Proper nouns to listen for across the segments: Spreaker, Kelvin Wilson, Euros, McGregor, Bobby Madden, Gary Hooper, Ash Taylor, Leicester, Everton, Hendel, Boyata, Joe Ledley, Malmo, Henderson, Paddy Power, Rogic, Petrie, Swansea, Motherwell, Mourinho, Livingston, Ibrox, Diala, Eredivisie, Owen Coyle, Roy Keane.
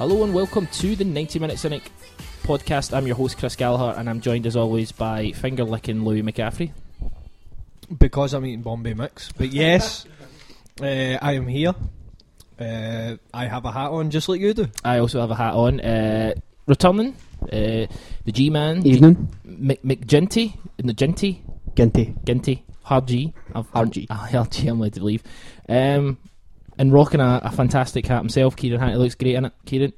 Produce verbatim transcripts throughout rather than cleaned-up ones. Hello and welcome to the ninety minute Cynic podcast. I'm your host Chris Gallagher and I'm joined as always by finger-licking Louis McCaffrey. Because I'm eating Bombay Mix. But yes, uh, I am here. Uh, I have a hat on just like you do. I also have a hat on. Uh, returning, uh, the G-Man. Evening. G- McGinty. No, Ginty. Ginty. Ginty. Hard G. I've, hard G. Hard G, I'm led to believe. Um... And rocking a, a fantastic hat himself, Kieran Hattie looks great in it, Kieran.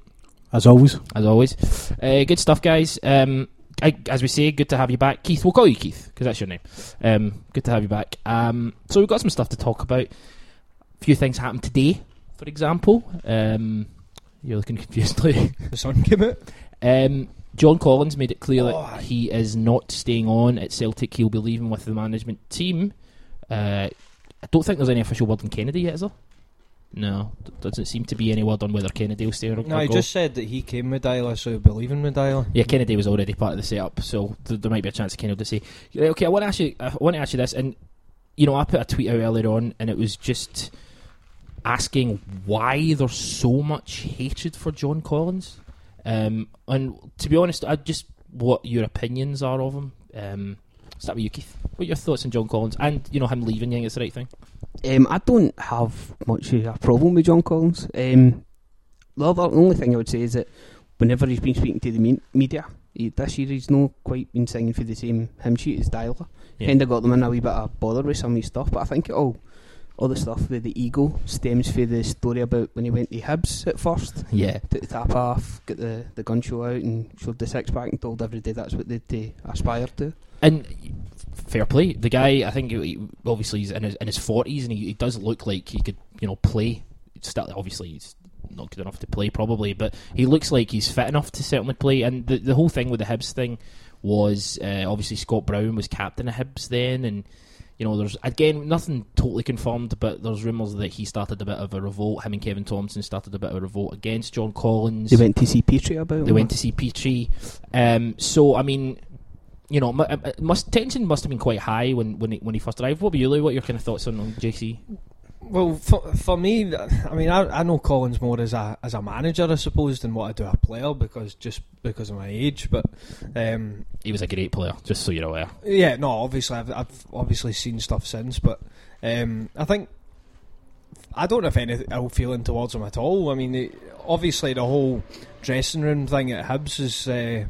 As always. As always. Uh, good stuff, guys. Um, I, as we say, good to have you back. Keith, we'll call you Keith, because that's your name. Um, good to have you back. Um, so we've got some stuff to talk about. A few things happened today, for example. Um, you're looking confused, Louis. The sun came out. Um, John Collins made it clear oh, that he is not staying on at Celtic. He'll be leaving with the management team. Uh, I don't think there's any official word on Kennedy yet, is there? No, doesn't seem to be any word on whether Kennedy will stay or go. No, he just said that he came with Diala, so he'll be leaving with Diala. Yeah, Kennedy was already part of the setup, so th- there might be a chance of Kennedy to say, okay, I want to ask you, I want to ask you this, and you know, I put a tweet out earlier on, and it was just asking why there's so much hatred for John Collins, um, and to be honest, I just what your opinions are of him. Um, start with you, Keith. What are your thoughts on John Collins and you know him leaving? You think it's the right thing? Um, I don't have much of a problem with John Collins. Um, the, other, the only thing I would say is that whenever he's been speaking to the me- media, he, this year he's not quite been singing for the same hymn sheet as Deila. Yeah. Kind of got them in a wee bit of bother with some of his stuff, but I think it all, all the stuff with the ego stems from the story about when he went to Hibs at first. Yeah. Took the tap off, got the, the gun show out and showed the six-pack and told everybody that's what they'd they aspire to. And fair play, the guy. I think he, obviously he's in his in his forties, and he, he does look like he could, you know, play. Still, obviously, he's not good enough to play, probably, but he looks like he's fit enough to certainly play. And the the whole thing with the Hibs thing was uh, obviously Scott Brown was captain of Hibs then, and you know, there's again nothing totally confirmed, but there's rumours that he started a bit of a revolt. Him and Kevin Thompson started a bit of a revolt against John Collins. They went to see Petrie about. They or? went to see Petrie. Um, so I mean. You know, must, tension must have been quite high when when he, when he first arrived. What were you, Lou? What are your kind of thoughts on, on J C? Well, for, for me, I mean, I, I know Collins more as a as a manager, I suppose, than what I do a player, because just because of my age. But um, he was a great player, just so you're aware. Yeah, no, obviously, I've, I've obviously seen stuff since, but um, I think I don't have any ill feeling towards him at all. I mean, it, obviously, the whole dressing room thing at Hibs is uh,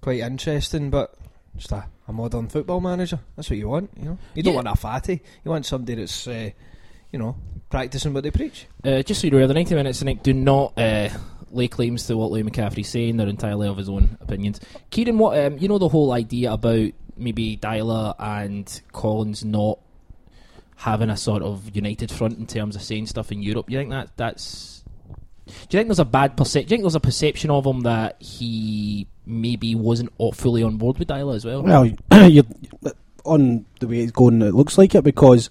quite interesting, but. Just a, a modern football manager. That's what you want, you know. You don't yeah. want a fatty. You want somebody that's, uh, you know, practicing what they preach. Uh, just so you're aware, the ninety minutes Cynic do not uh, lay claims to what Louis McCaffrey's saying. They're entirely of his own opinions. Kieran, what um, you know, the whole idea about maybe Deila and Collins not having a sort of united front in terms of saying stuff in Europe. You think that that's? Do you think there's a bad perception? Do you think there's a perception of him that he? Maybe wasn't fully on board with Diala as well. Well, you're, on the way it's going, it looks like it because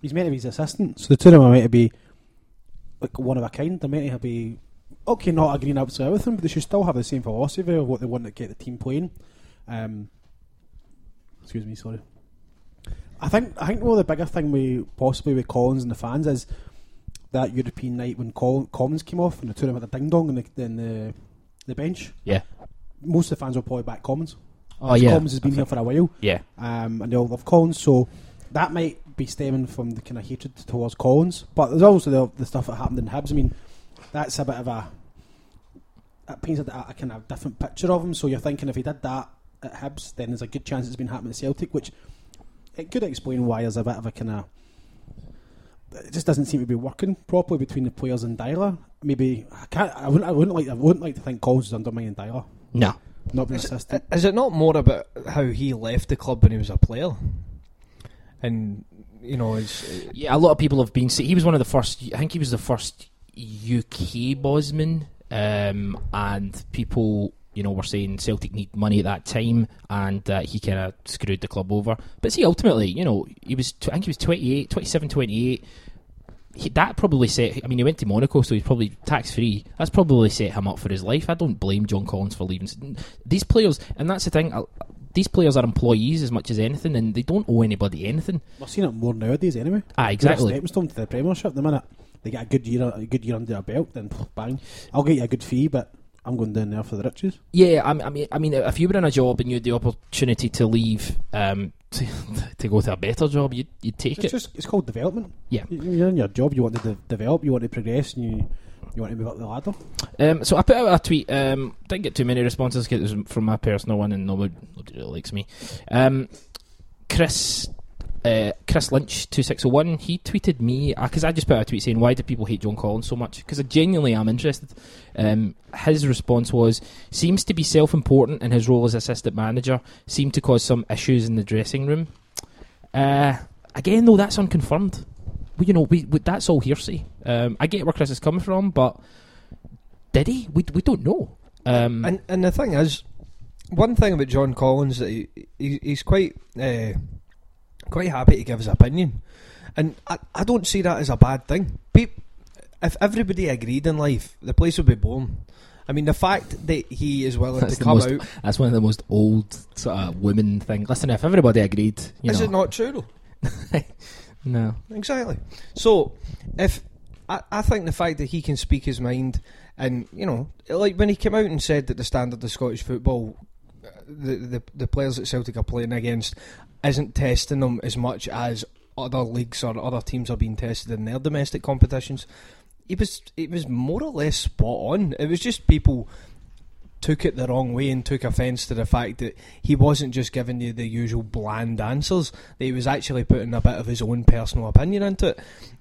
he's meant to be his assistant. So the two of them are meant to be like one of a kind. They're meant to be okay, not agreeing absolutely with him, but they should still have the same philosophy of what they want to get the team playing. Um, excuse me, sorry. I think I think well, the bigger thing we possibly with Collins and the fans is that European night when Col- Commons came off and the two of them had a ding dong and the, and the the bench. Yeah. Most of the fans will probably back Commons. Oh, yeah. Commons has been here for a while. Yeah. Um, and they all love Collins, so that might be stemming from the kind of hatred towards Collins. But there's also the, the stuff that happened in Hibs. I mean, that's a bit of a... It paints a, a kind of different picture of him, so you're thinking if he did that at Hibs, then there's a good chance it's been happening at Celtic, which it could explain why there's a bit of a kind of... It just doesn't seem to be working properly between the players and Deila. Maybe... I can't. I wouldn't, I wouldn't, like, I wouldn't like to think Collins is undermining Deila. No, not been is assistant. It, is it not more about how he left the club when he was a player? And, you know, it's... Yeah, a lot of people have been... He was one of the first... I think he was the first U K Bosman, um, and people... You know, we're saying Celtic need money at that time, and uh, he kind of screwed the club over. But see, ultimately, you know, he was, I think he was twenty-eight, twenty-seven, twenty-eight. He, that probably set, I mean, he went to Monaco, so he's probably tax-free. That's probably set him up for his life. I don't blame John Collins for leaving. These players, and that's the thing, I, these players are employees as much as anything, and they don't owe anybody anything. We're seeing it more nowadays anyway. Ah, exactly. They're stepping stone to the Premiership the minute. They get a good year, a good year under their belt, then bang. I'll get you a good fee, but... I'm going down there for the riches. Yeah, I mean, I mean, if you were in a job and you had the opportunity to leave um, to, to go to a better job, you'd, you'd take it's it. Just, it's called development. Yeah. You're in your job, you want to de- develop, you want to progress, and you, you want to move up the ladder. Um, so I put out a tweet. Um, didn't get too many responses because it was from my personal one and nobody, nobody really likes me. Um, Chris... Uh, Chris Lynch two six oh one, he tweeted me because uh, I just put out a tweet saying, why do people hate John Collins so much? Because I genuinely am interested. Um, his response was, seems to be self-important in his role as assistant manager, seemed to cause some issues in the dressing room. Uh, again though, that's unconfirmed. Well, you know, we, we, that's all hearsay. Um, I get where Chris is coming from, but did he? We we don't know. Um, and and the thing is, one thing about John Collins that he, he he's quite. Uh, quite happy to give his opinion, and I, I don't see that as a bad thing. People, if everybody agreed in life, the place would be boring. I mean, the fact that he is willing that's to come most, out, that's one of the most old sort of women thing. Listen, if everybody agreed, you is know. It not true though? No, exactly. So if I, I think the fact that he can speak his mind, and you know, like when he came out and said that the standard of Scottish football, the the, the players that Celtic are playing against isn't testing them as much as other leagues or other teams are being tested in their domestic competitions. It was it was more or less spot on. It was just people took it the wrong way and took offence to the fact that he wasn't just giving you the usual bland answers, that he was actually putting a bit of his own personal opinion into it.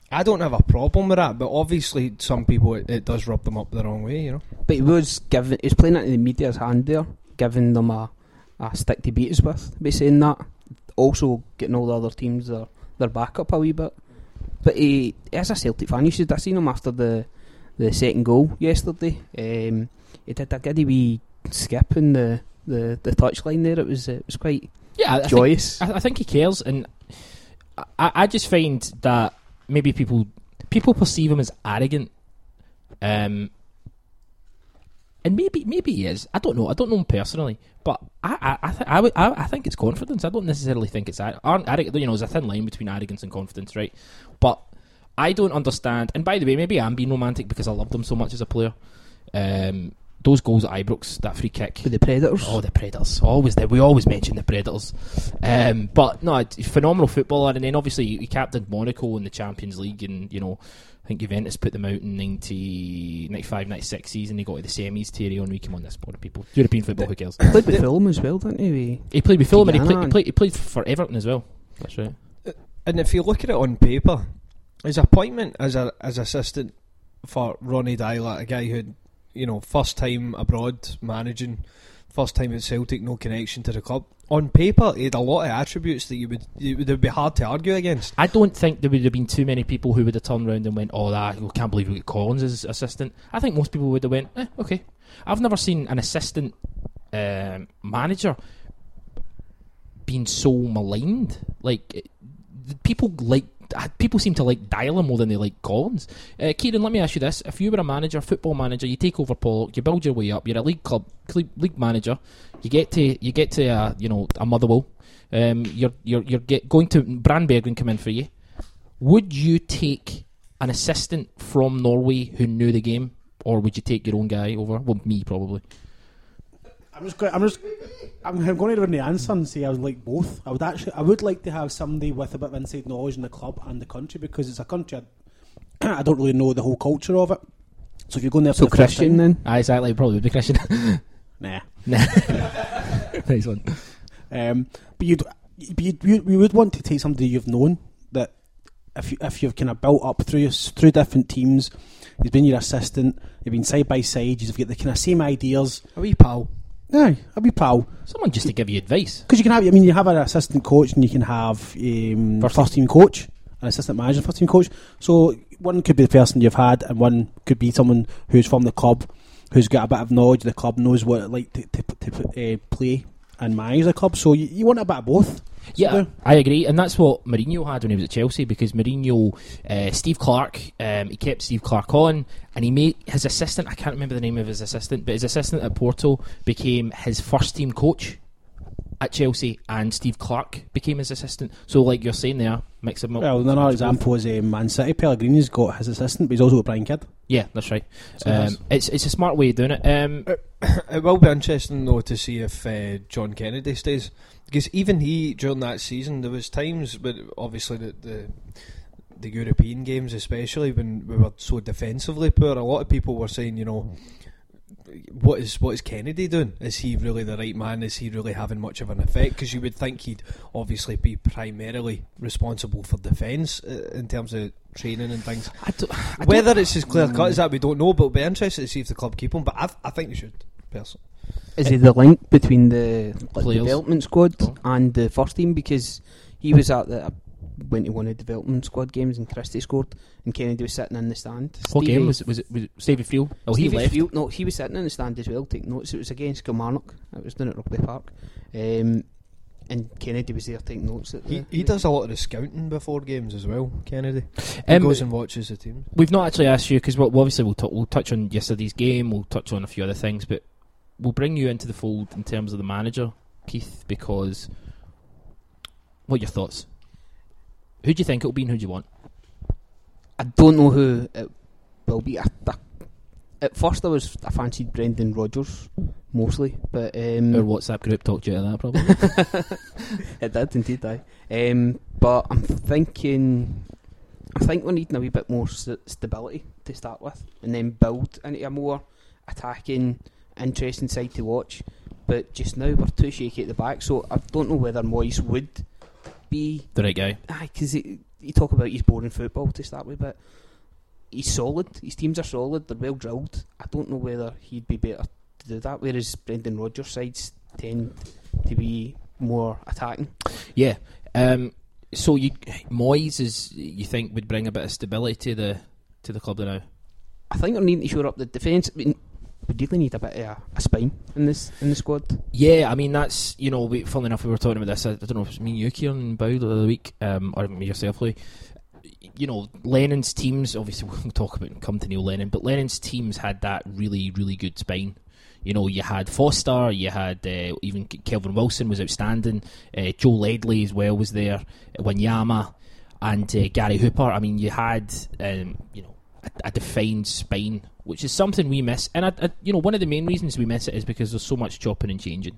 I don't have a problem with that, but obviously some people, it, it does rub them up the wrong way, you know. But he was, giving, he was playing it in the media's hand there, giving them a, a stick to beat us with, by saying that. Also getting all the other teams their, their back up a wee bit. But he, as a Celtic fan, you should have seen him after the the second goal yesterday. Um, he did a giddy wee skip in the, the, the touchline there. It was it was quite yeah, I, joyous. I think, I think he cares, and I, I just find that maybe people people perceive him as arrogant. Um, and maybe maybe he is. I don't know. I don't know him personally. But I I I, th- I, w- I I think it's confidence. I don't necessarily think it's ar- aren't arrogant. You know, there's a thin line between arrogance and confidence, right? But I don't understand. And by the way, maybe I'm being romantic because I loved him so much as a player. Um, those goals at Ibrox, that free kick, with the Predators. Oh, the Predators. Always there. We always mention the Predators. Um, but no, phenomenal footballer. And then obviously he captained Monaco in the Champions League, and you know, I think Juventus put them out in ninety, ninety-five, ninety-six season. He got to the semis. Thierry Henry came on this spot of people. European football, who cares? He played with Fulham as well, didn't he? He played with Fulham, and he played, he, played, he played for Everton as well. That's right. And if you look at it on paper, his appointment as a as assistant for Ronnie Deila, a guy who had, you know, first time abroad managing, first time at Celtic, no connection to the club. On paper, he had a lot of attributes that you would it would be hard to argue against. I don't think there would have been too many people who would have turned around and went, oh, that, I can't believe we got Collins as assistant. I think most people would have went, eh, okay. I've never seen an assistant um, manager being so maligned. Like, people like people seem to like Diala more than they like Collins. Uh, Kieran, let me ask you this. If you were a manager, football manager, you take over Pollock, you build your way up, you're a league club, league manager, you get to you get to a, you know, a Motherwell, um, you're, you're, you're get going to Brandberg and come in for you. Would you take an assistant from Norway who knew the game, or would you take your own guy over? Well, me probably. I'm just going. I'm just. I'm, I'm going to run the answer and say I would like both. I would actually. I would like to have somebody with a bit of inside knowledge in the club and the country, because it's a country I, I don't really know the whole culture of it. So if you're going there, so for the Christian then. Ah, exactly. It probably would be Christian. Nah. Nah. Nice one. Um, but you'd, but you'd, you, you would want to take somebody you've known, that if you, if you've kind of built up through through different teams, he's been your assistant, you've been side by side, you've got the kind of same ideas. A wee pal. Aye, a wee pal. Someone just to give you advice. Because you can have, I mean, you have an assistant coach and you can have um, first, first team coach, an assistant manager, first team coach. So one could be the person you've had, and one could be someone who's from the club, who's got a bit of knowledge of the club, knows what it like to, to, to uh, play and manage the club. So you, you want a bit of both. Yeah, so I agree, and that's what Mourinho had when he was at Chelsea, because Mourinho, uh, Steve Clark, um, he kept Steve Clark on, and he made his assistant, I can't remember the name of his assistant, but his assistant at Porto became his first team coach at Chelsea, and Steve Clark became his assistant. So like you're saying there, mix them up. Well, another example is uh, Man City. Pellegrini's got his assistant, but he's also got Brian Kidd. Yeah, that's right. So um, that's... It's it's a smart way of doing it. Um, it, it will be interesting though to see if uh, John Kennedy stays, because even he, during that season, there was times, but obviously the, the the European games especially, when we were so defensively poor, a lot of people were saying, you know, what is what is Kennedy doing? Is he really the right man? Is he really having much of an effect? Because you would think he'd obviously be primarily responsible for defence uh, in terms of training and things. I don't, I Whether don't, it's as clear cut as that, we don't know, but it'll be interesting to see if the club keep him. But I, I think they should, personally. Is he the link between the like, development squad oh. and the first team? Because he was at the... went to one of the development squad games and Christie scored and Kennedy was sitting in the stand. What Stevie, game was it? Was it, was it Stevie Field? Oh, Stevie he left. Field, no, he was sitting in the stand as well, taking notes. It was against Kilmarnock. It was down at Rugby Park. Um, and Kennedy was there taking notes. At he the, he does a lot of the scouting before games as well, Kennedy. He um, goes and watches the team. We've not actually asked you, because we'll, obviously we'll, t- we'll touch on yesterday's game, we'll touch on a few other things, but we'll bring you into the fold in terms of the manager, Keith, because what are your thoughts? Who do you think it'll be and who do you want? I don't know who it will be. I, I, at first I was I fancied Brendan Rodgers mostly, but um, our WhatsApp group talked you out of that probably. It did indeed, aye. Um, but I'm thinking, I think we're needing a wee bit more st- stability to start with, and then build into a more attacking, interesting side to watch. But just now we're too shaky at the back, so I don't know whether Moyes would be the right guy. Aye, because you talk about he's boring football to start with, but he's solid. His teams are solid. They're well drilled. I don't know whether he'd be better to do that. Whereas Brendan Rodgers' sides tend to be more attacking. Yeah. Um, so you, Moyes is you think would bring a bit of stability to the to the club now. I think we need to shore up the defence. I mean, we really need a bit of a, a spine in this in the squad. Yeah, I mean that's, you know, we, funnily enough we were talking about this, I, I don't know if it was me and you, Kieran, and Bow the other week, um, or me yourself, Louis. You know, Lennon's teams, obviously we'll talk about and come to Neil Lennon, but Lennon's teams had that really, really good spine. You know, you had Foster, you had uh, even Kelvin Wilson was outstanding, uh, Joe Ledley as well was there, Wanyama and uh, Gary Hooper. I mean, you had, um, you know, a, a defined spine, which is something we miss. And, I, I, you know, one of the main reasons we miss it is because there's so much chopping and changing.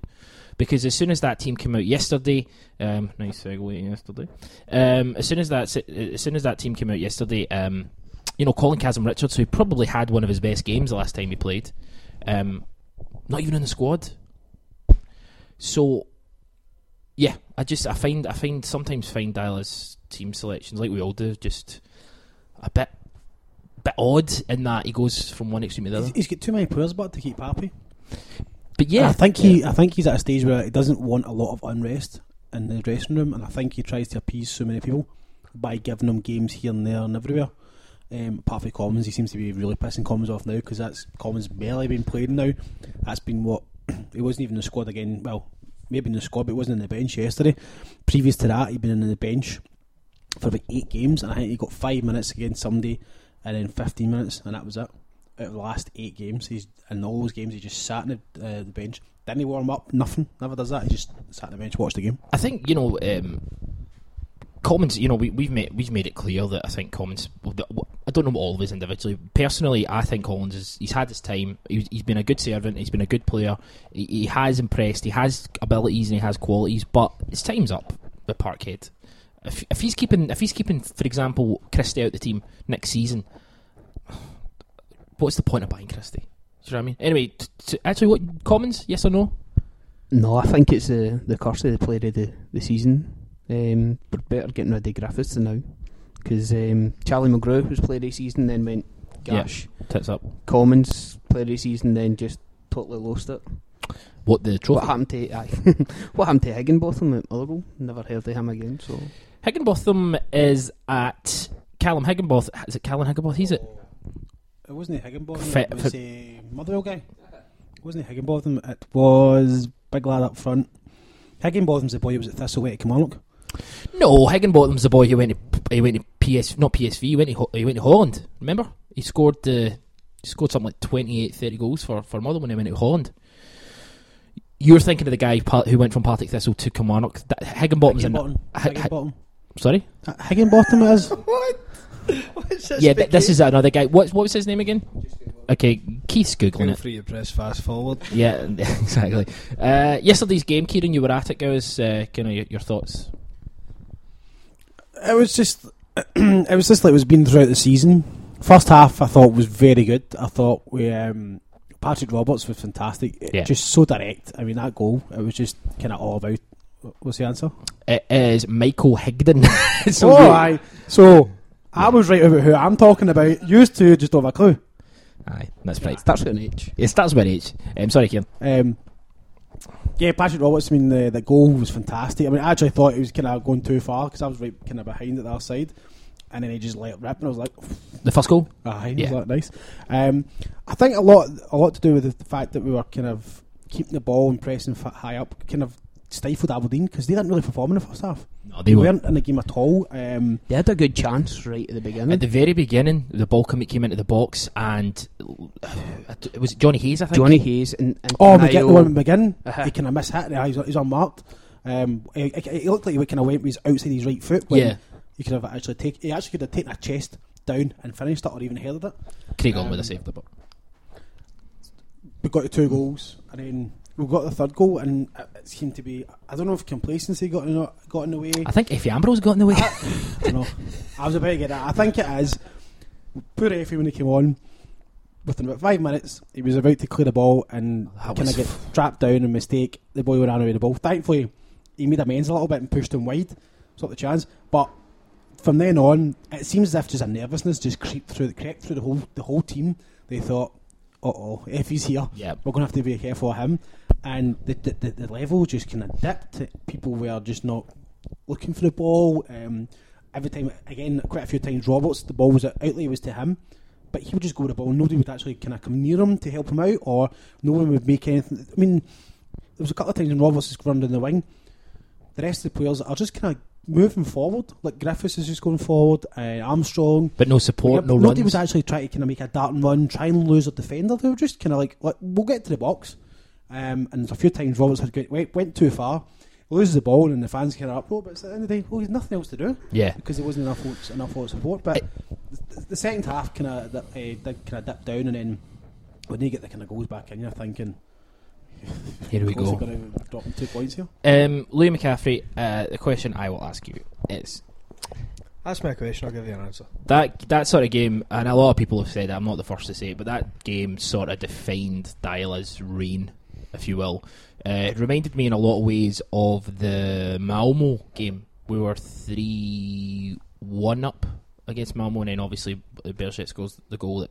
Because as soon as that team came out yesterday, um, nice segue yesterday, um, as soon as that as soon as that team came out yesterday, um, you know, Colin Chasm-Richards, who probably had one of his best games the last time he played, um, not even in the squad. So, yeah, I just, I find, I find sometimes find Diala's team selections, like we all do, just a bit, bit odd in that he goes from one extreme to the other. He's got too many players but to keep happy. But yeah, and I think he, yeah. I think he's at a stage where he doesn't want a lot of unrest in the dressing room, and I think he tries to appease so many people by giving them games here and there and everywhere. Um, apart from Commons, he seems to be really pissing Commons off now, because that's Commons barely been played now. That's been what he wasn't even in the squad again. Well, maybe in the squad, but he wasn't in the bench yesterday. Previous to that, he'd been in the bench for about eight games, and I think he got five minutes against somebody. And then fifteen minutes, and that was it. Out of the last eight games, he's in all those games he just sat on the, uh, the bench. Didn't he warm up? Nothing. Never does that. He just sat on the bench, watched the game. I think, you know, um, Commons. You know, we, we've made we've made it clear that I think Commons. I don't know what all of us individually. Personally, I think Collins is. He's had his time. He's, he's been a good servant. He's been a good player. He, he has impressed. He has abilities and he has qualities. But his time's up with Parkhead. If, if he's keeping, if he's keeping, for example, Christie out the team next season, what's the point of buying Christie? Do you know what I mean? Anyway, t- t- actually, what Commons? Yes or no? No, I think it's uh, the curse of the player of the, the season. Um, we're better getting rid of Griffiths now, because um, Charlie McGrew was player of the season, then went, gosh, yeah, tits up. Commons player of the season, then just totally lost it. What the trophy? What happened to aye. What happened to Higginbotham at Motherwell? Never heard of him again. So Higginbotham is at Callum Higginbotham. Is it Callum Higginbotham? He's at. It wasn't Higginbotham. Fe- it was Fe- a Motherwell guy. It wasn't Higginbotham. It was big lad up front. Higginbotham's the boy who was at Thistle, went to Kilmarnock. No, Higginbotham's the boy who went to he went to PS not PSV. He went to he went to Holland. Remember, he scored the uh, he scored something like twenty-eight, thirty goals for for Motherwell when he went to Holland. You're thinking of the guy who went from Partick Thistle to Kilmarnock. That, Higginbotham's Higginbottom. in H- Higginbottom. H- sorry, Higginbottom it is. What? What's this yeah, th- this is another guy. What what was his name again? Okay, Keith's googling it. Free to press fast forward. Yeah, exactly. Uh, yesterday's game, Kieran, you were at it. Give us uh, kind of your, your thoughts. It was just, it was just like it was been throughout the season. First half, I thought was very good. I thought we um, Patrick Roberts was fantastic. Yeah. Just so direct. I mean, that goal, it was just kind of all about. What's the answer? It is Michael Higden. so oh, aye. So I was right about who I'm talking about. You two just don't have a clue. Aye, that's right. It starts with an H. It starts with an H. I'm sorry, Kieran. Um, yeah, Patrick Roberts, I mean, the, the goal was fantastic. I mean, I actually thought he was kind of going too far because I was right kind of behind at the other side. And then he just let it rip and I was like... Phew. The first goal? Aye, yeah. Was like, nice. Um, I think a lot a lot to do with the fact that we were kind of keeping the ball and pressing high up, kind of stifled Aberdeen because they didn't really perform in the first half. No, they, they weren't. weren't in the game at all. Um, they had a good chance right at the beginning. At the very beginning, the ball came, came into the box, and it was Johnny Hayes, I think. Johnny Hayes and, and oh, we get the one begin. Uh-huh. He kind of miss hit. He's, he's unmarked. Um, it, it looked like he kind of went with his outside his right foot. When yeah, he could have actually taken. He actually could have taken a chest down and finished it, or even headed it. Craig um, would have saved the ball. We got the two goals, and then. We got the third goal, and it seemed to be. I don't know if complacency got in, got in the way. I think Efe Ambrose got in the way. I, I don't know. I was about to get that. I think it is. Poor Efe, when he came on, within about five minutes, he was about to clear the ball and kind of get trapped down and mistake. The boy ran away with the ball. Thankfully, he made amends a little bit and pushed him wide. Sort of chance. But from then on, it seems as if just a nervousness just creeped through the crept through the whole the whole team. They thought, uh oh, Efe's here. Yep. We're going to have to be careful of him. And the, the the level just kind of dipped. People were just not looking for the ball. Um, every time, again, quite a few times, Roberts, the ball was outlay was to him, but he would just go with the ball. Nobody would actually kind of come near him to help him out, or no one would make anything. I mean, there was a couple of times when Roberts is running down the wing. The rest of the players are just kind of moving forward. Like Griffiths is just going forward, uh, Armstrong. But no support, no nobody runs. Nobody was actually trying to kind of make a dart and run, try and lose a defender. They were just kind of like, like, we'll get to the box. Um, and a few times Roberts had got, went, went too far, loses the ball, and the fans kind of up. Oh, but at the end of the day, well, there's nothing else to do. Yeah, because there wasn't enough enough support. But it, the second half kind of uh, did kind of dip down, and then when they get the kind of goals back in, you're thinking, here we go, dropping two points here. Um, Louis McCaffrey, uh, the question I will ask you is. Ask me a question, I'll give you an answer. That that sort of game, and a lot of people have said it, I'm not the first to say it, but that game sort of defined Diala's reign, if you will. Uh, it reminded me in a lot of ways of the Malmo game. We were three one up against Malmo, and then obviously Berset scores the goal that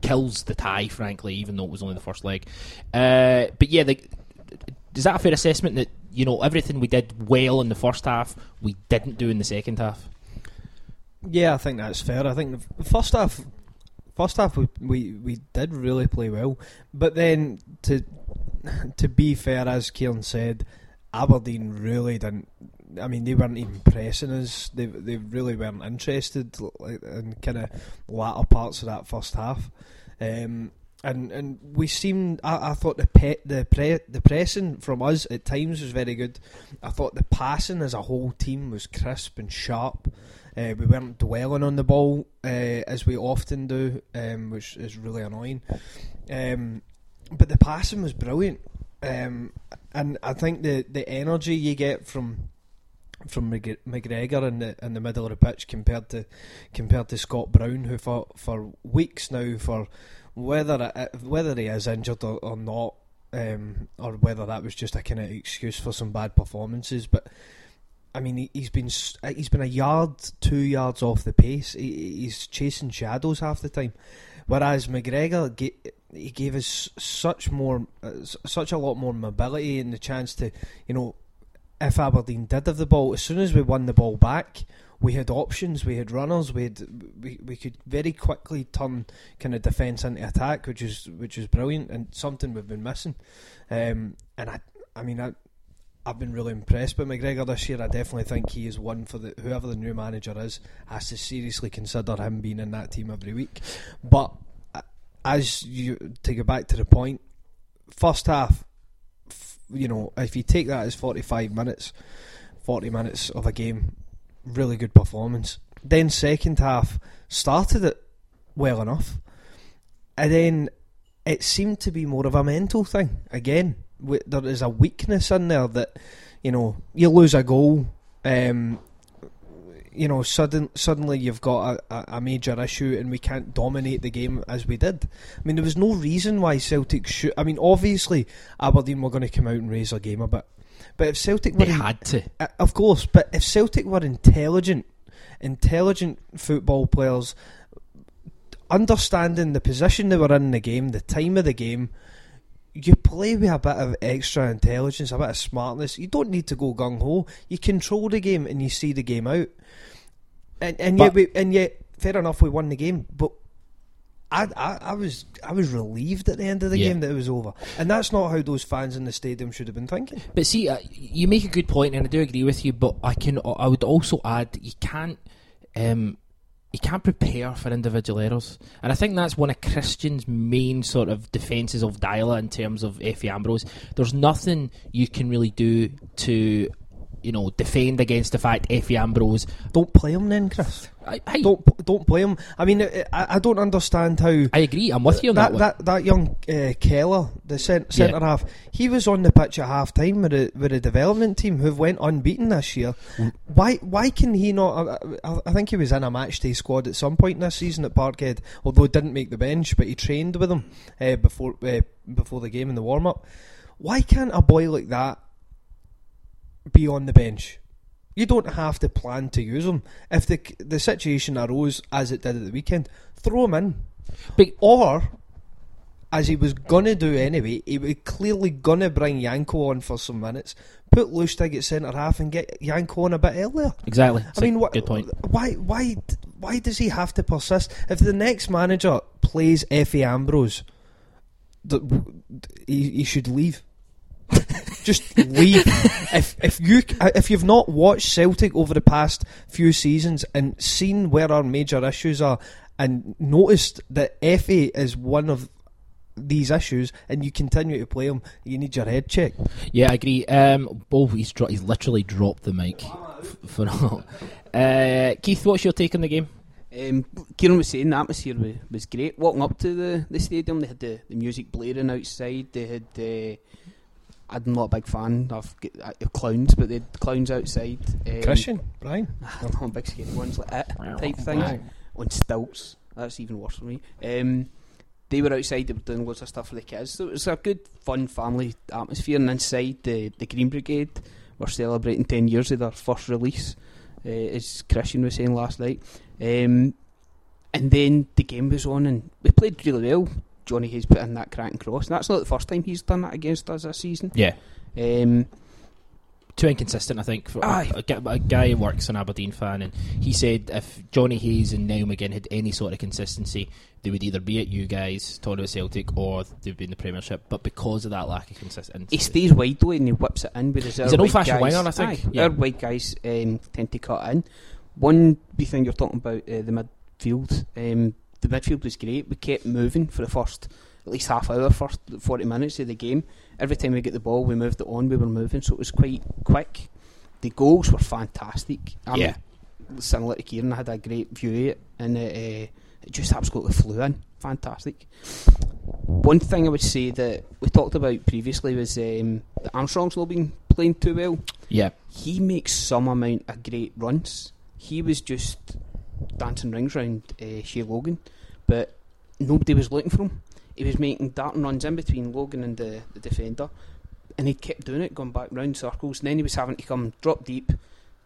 kills the tie, frankly, even though it was only the first leg. Uh, but yeah, the, is that a fair assessment that, you know, everything we did well in the first half, we didn't do in the second half? Yeah, I think that's fair. I think the first half... First half, we, we, we did really play well. But then, to to be fair, as Kieran said, Aberdeen really didn't... I mean, they weren't even pressing us. They they really weren't interested in kind of latter parts of that first half. Um, and, and we seemed... I, I thought the pe- the, pre- the pressing from us at times was very good. I thought the passing as a whole team was crisp and sharp. Uh, we weren't dwelling on the ball uh, as we often do, um, which is really annoying. Um, but the passing was brilliant, um, and I think the, the energy you get from from McGregor in the in the middle of the pitch compared to compared to Scott Brown, who for for weeks now, for whether it, whether he is injured or, or not, um, or whether that was just a kind of excuse for some bad performances, but. I mean, he's been he's been a yard, two yards off the pace. He, he's chasing shadows half the time, whereas McGregor gave, he gave us such more, such a lot more mobility and the chance to, you know, if Aberdeen did have the ball, as soon as we won the ball back, we had options, we had runners, we had, we we could very quickly turn kind of defence into attack, which is which is brilliant and something we've been missing. Um, and I, I mean, I. I've been really impressed with McGregor this year. I definitely think he is one for the whoever the new manager is has to seriously consider him being in that team every week. But as you to go back to the point, first half, you know, if you take that as forty-five minutes, forty minutes of a game, really good performance. Then second half started it well enough, and then it seemed to be more of a mental thing again. There is a weakness in there that, you know, you lose a goal, um, you know, sudden, suddenly you've got a, a major issue and we can't dominate the game as we did. I mean, there was no reason why Celtic should. I mean, obviously Aberdeen were going to come out and raise their game a bit, but if Celtic were, they had to, of course. But if Celtic were intelligent, intelligent football players, understanding the position they were in the game, the time of the game. You play with a bit of extra intelligence, a bit of smartness. You don't need to go gung-ho. You control the game and you see the game out. And and but, yet, we, and yet, fair enough, we won the game. But I, I, I was I was relieved at the end of the yeah. game that it was over. And that's not how those fans in the stadium should have been thinking. But see, uh, you make a good point, and I do agree with you. But I can I would also add that you can't. Um, You can't prepare for individual errors. And I think that's one of Christian's main sort of defences of Diala in terms of Efe Ambrose. There's nothing you can really do to, you know, defend against the fact Efe Ambrose... Don't play him then, Chris. I, I, don't don't play him. I mean, I, I don't understand how... I agree, I'm with you on that one. That, that, that young uh, Keller, the cent, centre-half, yeah. he was on the pitch at half-time with a, with a development team who've went unbeaten this year. Mm. Why why can he not... I, I think he was in a matchday squad at some point this season at Parkhead, although didn't make the bench, but he trained with him uh, before, uh, before the game in the warm-up. Why can't a boy like that be on the bench? You don't have to plan to use him. If the the situation arose as it did at the weekend, throw him in. But, or, as he was going to do anyway, he was clearly going to bring Janko on for some minutes, put Lustig at centre-half and get Janko on a bit earlier. Exactly. It's I mean, wh- good point. Why, why, why does he have to persist? If the next manager plays Efe Ambrose, th- he, he should leave. Just leave. if if you if you've not watched Celtic over the past few seasons and seen where our major issues are, and noticed that Efe is one of these issues, and you continue to play him, you need your head checked. Yeah, I agree. Um, oh, he's dro- he's literally dropped the mic. F- for all. Uh, Keith, what's your take on the game? Um, Kieran was saying the atmosphere was, was great. Walking up to the, the stadium, they had the, the music blaring outside. They had. Uh, I'm not a big fan of uh, clowns, but the clowns outside. Um, Christian, Brian? I don't know, big scary ones like it type thing. Wow. On stilts. That's even worse for me. Um, they were outside, they were doing loads of stuff for the kids. So it was a good, fun family atmosphere. And inside, the, the Green Brigade were celebrating ten years of their first release, uh, as Christian was saying last night. Um, and then the game was on, and we played really well. Johnny Hayes put in that cracking cross. And that's not the first time he's done that against us this season. Yeah. Um, Too inconsistent, I think. For aye. A, a guy who works an Aberdeen fan, and he said if Johnny Hayes and Niall McGinn had any sort of consistency, they would either be at you guys, Toronto Celtic, or they'd be in the Premiership. But because of that lack of consistency... He stays wide away and he whips it in. He's an old-fashioned winger, I think. Aye, yeah. Our wide guys um, tend to cut in. One big thing you're talking about, uh, the midfield... Um, The midfield was great. We kept moving for the first, at least half hour, first forty minutes of the game. Every time we get the ball, we moved it on. We were moving, so it was quite quick. The goals were fantastic. I yeah, mean, similar to Kieran, I had a great view of it, and it, uh, it just absolutely flew in. Fantastic. One thing I would say that we talked about previously was um, that Armstrong's not been playing too well. Yeah, he makes some amount of great runs. He was just dancing rings around uh, Shea Logan, but nobody was looking for him. He was making darting runs in between Logan and the, the defender, and he kept doing it, going back round circles, and then he was having to come drop deep,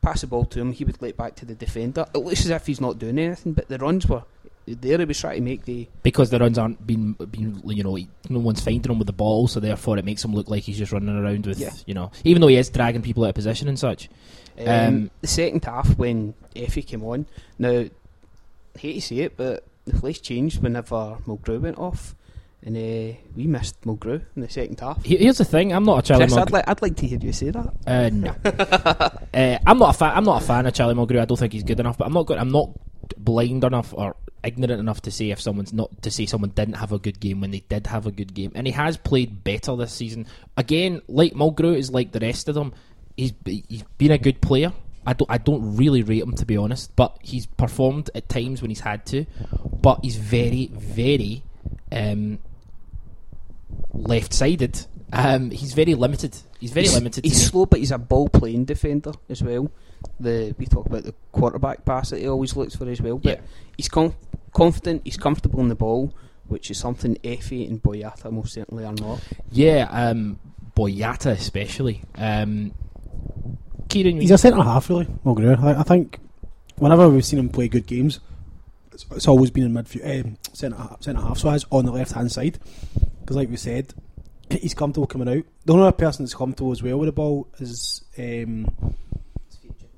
pass the ball to him, he would lay back to the defender. It looks as if he's not doing anything, but the runs were there. He was trying to make the... Because the runs aren't being, being, you know, no one's finding him with the ball, so therefore it makes him look like he's just running around with, yeah. you know, even though he is dragging people out of position and such. Um, um, the second half, when Efe came on, now, I hate to say it, but the place changed whenever Mulgrew went off. And uh, we missed Mulgrew in the second half. Here's the thing, I'm not a Charlie Chris, Mulgrew. I'd, li- I'd like to hear you say that. Uh, no, uh, I'm not a fan. I'm not a fan of Charlie Mulgrew. I don't think he's good enough. But I'm not. Good, I'm not blind enough or ignorant enough to say if someone's not to say someone didn't have a good game when they did have a good game. And he has played better this season. Again, like Mulgrew is like the rest of them. He's he's been a good player. I don't, I don't really rate him, to be honest. But he's performed at times when he's had to. But he's very, very. Um, left-sided. Um, he's very limited. He's very he's, limited. He's slow, but he's a ball-playing defender as well. The we talk about the quarterback pass that he always looks for as well. But yeah. he's com- confident. He's comfortable in the ball, which is something Efe and Boyata most certainly are not. Yeah, um, Boyata especially. Um, Kieran, he's a centre half, really. Mulgrew. I, I think whenever we've seen him play good games, it's always been in midfield, um, centre, centre half, so as on the left hand side, because like we said, he's comfortable coming out. The only other person that's comfortable as well with the ball is um,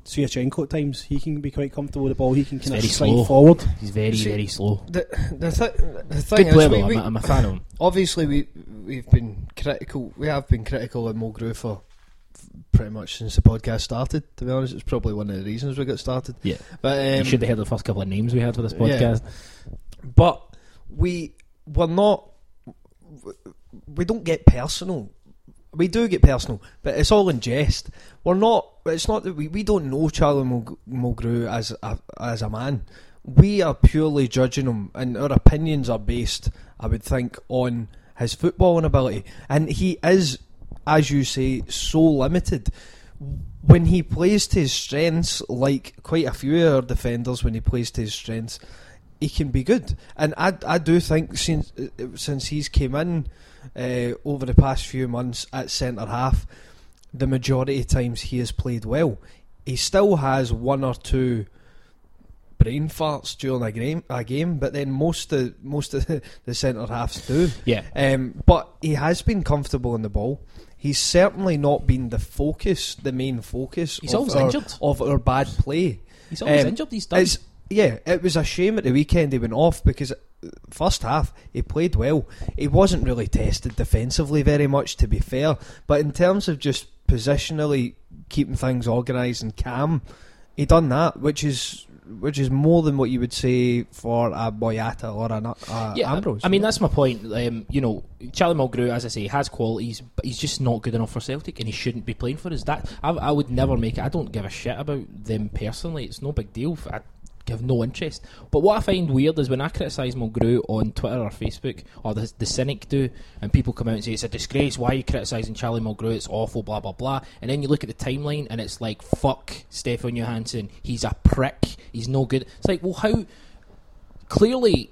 Suyachenko. At times he can be quite comfortable with the ball. He can kind of slide slow. forward. He's very See, very slow. The, the, th- the thing Good is, we, we, I'm a fan of him. Obviously, we we've been critical. We have been critical of Mulgrew for pretty much since the podcast started, to be honest. It's probably one of the reasons we got started. Yeah, but um, you should have heard the first couple of names we had for this podcast. Yeah. But we we're not. We don't get personal. We do get personal, but it's all in jest. We're not. It's not that we, we don't know Charlie Mulgrew as a, as a man. We are purely judging him, and our opinions are based, I would think, on his footballing ability, and he is, as you say, so limited. When he plays to his strengths, like quite a few of our defenders, when he plays to his strengths, he can be good. And I, I do think since since he's came in uh, over the past few months at centre half, the majority of times he has played well. He still has one or two brain farts during a game, a game, but then most of most of the centre halves do. Yeah. Um, but he has been comfortable in the ball. He's certainly not been the focus, the main focus He's of, our, of our bad play. He's always um, injured. He's done. It's, yeah, it was a shame at the weekend he went off, because first half he played well. He wasn't really tested defensively very much, to be fair. But in terms of just positionally keeping things organised and calm, he done that, which is. Which is more than what you would say for a Boyata or an uh, yeah, Ambrose. I mean, that's my point. Um, you know, Charlie Mulgrew, as I say, has qualities, but he's just not good enough for Celtic, and he shouldn't be playing for us. That I, I would never make it. I don't give a shit about them personally. It's no big deal. I have no interest. But what I find weird is when I criticise Mulgrew on Twitter or Facebook, or the, the cynic do, and people come out and say it's a disgrace. Why are you criticising Charlie Mulgrew? It's awful. Blah blah blah. And then you look at the timeline, and it's like, fuck Stefan Johansson. He's a prick. He's no good. It's like, well, how... Clearly,